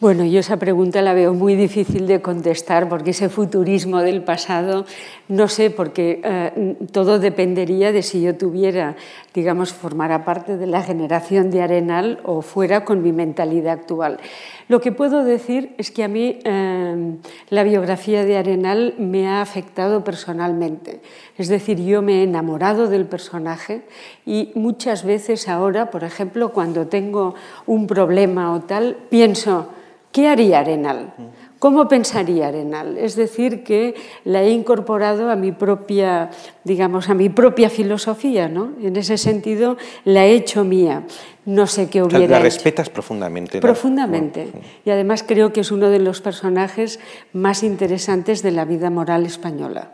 Bueno, yo esa pregunta la veo muy difícil de contestar porque ese futurismo del pasado, no sé, porque eh, todo dependería de si yo tuviera, digamos, formara parte de la generación de Arenal o fuera con mi mentalidad actual. Lo que puedo decir es que a mí eh, la biografía de Arenal me ha afectado personalmente. Es decir, yo me he enamorado del personaje y muchas veces ahora, por ejemplo, cuando tengo un problema o tal, pienso... ¿Qué haría Arenal? ¿Cómo pensaría Arenal? Es decir, que la he incorporado a mi propia, digamos, a mi propia filosofía, ¿no? En ese sentido, la he hecho mía. No sé qué hubiera hecho. La respetas profundamente. Profundamente. La... Y además creo que es uno de los personajes más interesantes de la vida moral española.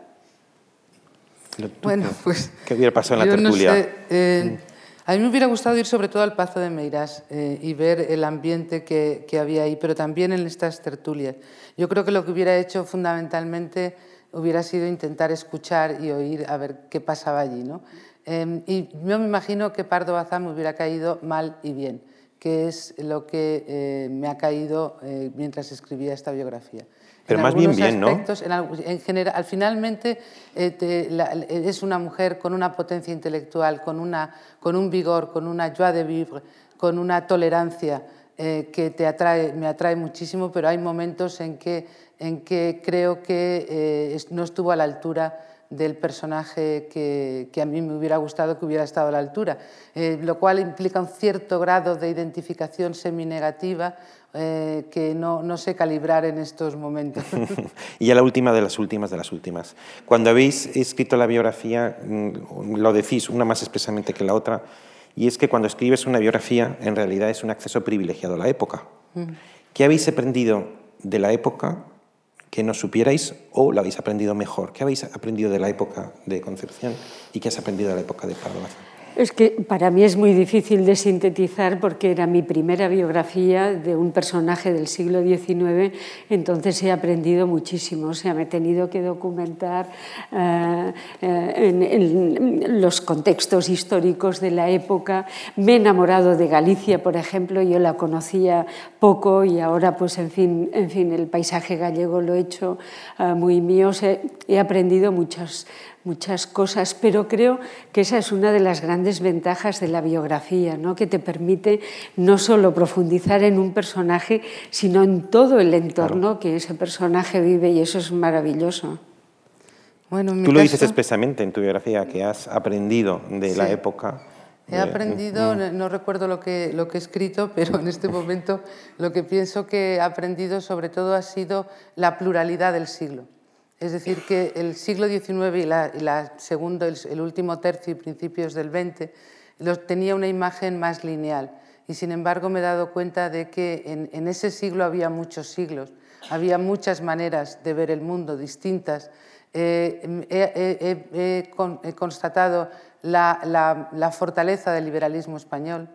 Bueno, pues... ¿Qué hubiera pasado en la tertulia? No sé, eh... A mí me hubiera gustado ir sobre todo al Pazo de Meirás eh, y ver el ambiente que, que había ahí, pero también en estas tertulias. Yo creo que lo que hubiera hecho fundamentalmente hubiera sido intentar escuchar y oír a ver qué pasaba allí, ¿no? Eh, y yo me imagino que Pardo Bazán me hubiera caído mal y bien, que es lo que eh, me ha caído eh, mientras escribía esta biografía. Pero en más bien bien, aspectos, ¿no? En, en general, finalmente eh, te, la, es una mujer con una potencia intelectual, con, una, con un vigor, con una joie de vivre, con una tolerancia eh, que te atrae, me atrae muchísimo, pero hay momentos en que, en que creo que eh, no estuvo a la altura del personaje que, que a mí me hubiera gustado que hubiera estado a la altura, eh, lo cual implica un cierto grado de identificación seminegativa eh, que no, no sé calibrar en estos momentos. Y ya la última de las últimas de las últimas. Cuando habéis escrito la biografía, lo decís una más expresamente que la otra, y es que cuando escribes una biografía, en realidad es un acceso privilegiado a la época. Mm. ¿Qué habéis aprendido de la época que no supierais o la habéis aprendido mejor? ¿Qué habéis aprendido de la época de Concepción y qué has aprendido de la época de Pardo Bazán? Es que para mí es muy difícil de sintetizar porque era mi primera biografía de un personaje del siglo diecinueve, entonces he aprendido muchísimo, o sea, me he tenido que documentar eh, en, en los contextos históricos de la época. Me he enamorado de Galicia, por ejemplo, yo la conocía poco y ahora, pues, en fin, en fin el paisaje gallego lo he hecho eh, muy mío, o sea, he aprendido muchas muchas cosas, pero creo que esa es una de las grandes ventajas de la biografía, ¿no? Que te permite no solo profundizar en un personaje, sino en todo el entorno, claro, que ese personaje vive, y eso es maravilloso. Bueno, en mi Tú lo caso, dices expresamente en tu biografía, que has aprendido de sí. la época. He aprendido, no, no recuerdo lo que, lo que he escrito, pero en este momento lo que pienso que he aprendido sobre todo ha sido la pluralidad del siglo. Es decir, que el siglo diecinueve y, la, y la segundo, el, el último tercio y principios del veinte los, tenía una imagen más lineal y, sin embargo, me he dado cuenta de que en, en ese siglo había muchos siglos, había muchas maneras de ver el mundo distintas. Eh, eh, eh, eh, con, he constatado la, la, la fortaleza del liberalismo español,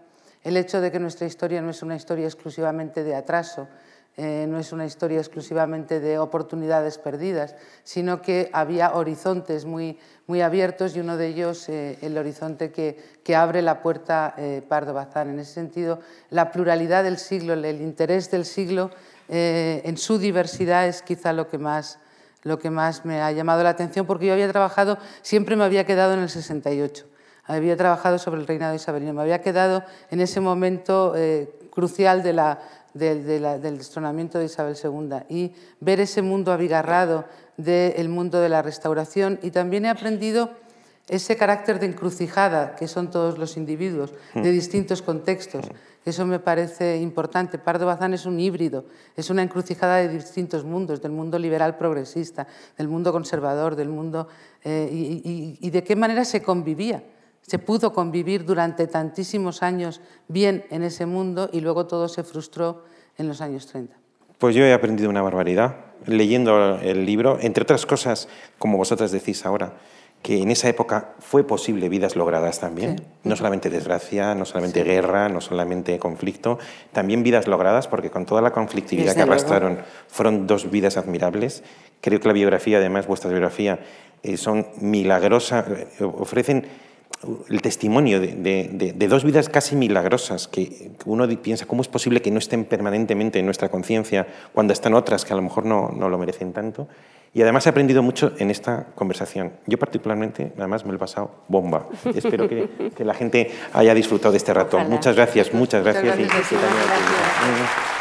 el hecho de que nuestra historia no es una historia exclusivamente de atraso, Eh, no es una historia exclusivamente de oportunidades perdidas, sino que había horizontes muy, muy abiertos y uno de ellos eh, el horizonte que, que abre la puerta eh, Pardo Bazán. En ese sentido, la pluralidad del siglo, el interés del siglo eh, en su diversidad es quizá lo que más, lo que más me ha llamado la atención, porque yo había trabajado, siempre me había quedado en el sesenta y ocho, había trabajado sobre el reinado isabelino, me había quedado en ese momento eh, crucial de la Del, de la, del destronamiento de Isabel segunda y ver ese mundo abigarrado del mundo de la restauración, y también he aprendido ese carácter de encrucijada que son todos los individuos de distintos contextos. Eso me parece importante. Pardo Bazán es un híbrido, es una encrucijada de distintos mundos, del mundo liberal progresista, del mundo conservador, del mundo eh, y, y, y de qué manera se convivía. Se pudo convivir durante tantísimos años bien en ese mundo y luego todo se frustró en los años treinta. Pues yo he aprendido una barbaridad leyendo el libro, entre otras cosas, como vosotras decís ahora, que en esa época fue posible vidas logradas también, sí. No solamente desgracia, no solamente sí. guerra, no solamente conflicto, también vidas logradas, porque con toda la conflictividad Desde que arrastraron luego. fueron dos vidas admirables. Creo que la biografía, además, vuestra biografía, eh, son milagrosas, ofrecen el testimonio de, de, de, de dos vidas casi milagrosas que uno piensa cómo es posible que no estén permanentemente en nuestra conciencia cuando están otras que a lo mejor no, no lo merecen tanto. Y además he aprendido mucho en esta conversación. Yo particularmente, además, me lo he pasado bomba. Espero que, que la gente haya disfrutado de este rato. Muchas gracias, muchas gracias. Muchas gracias. Y, gracias. Y, gracias.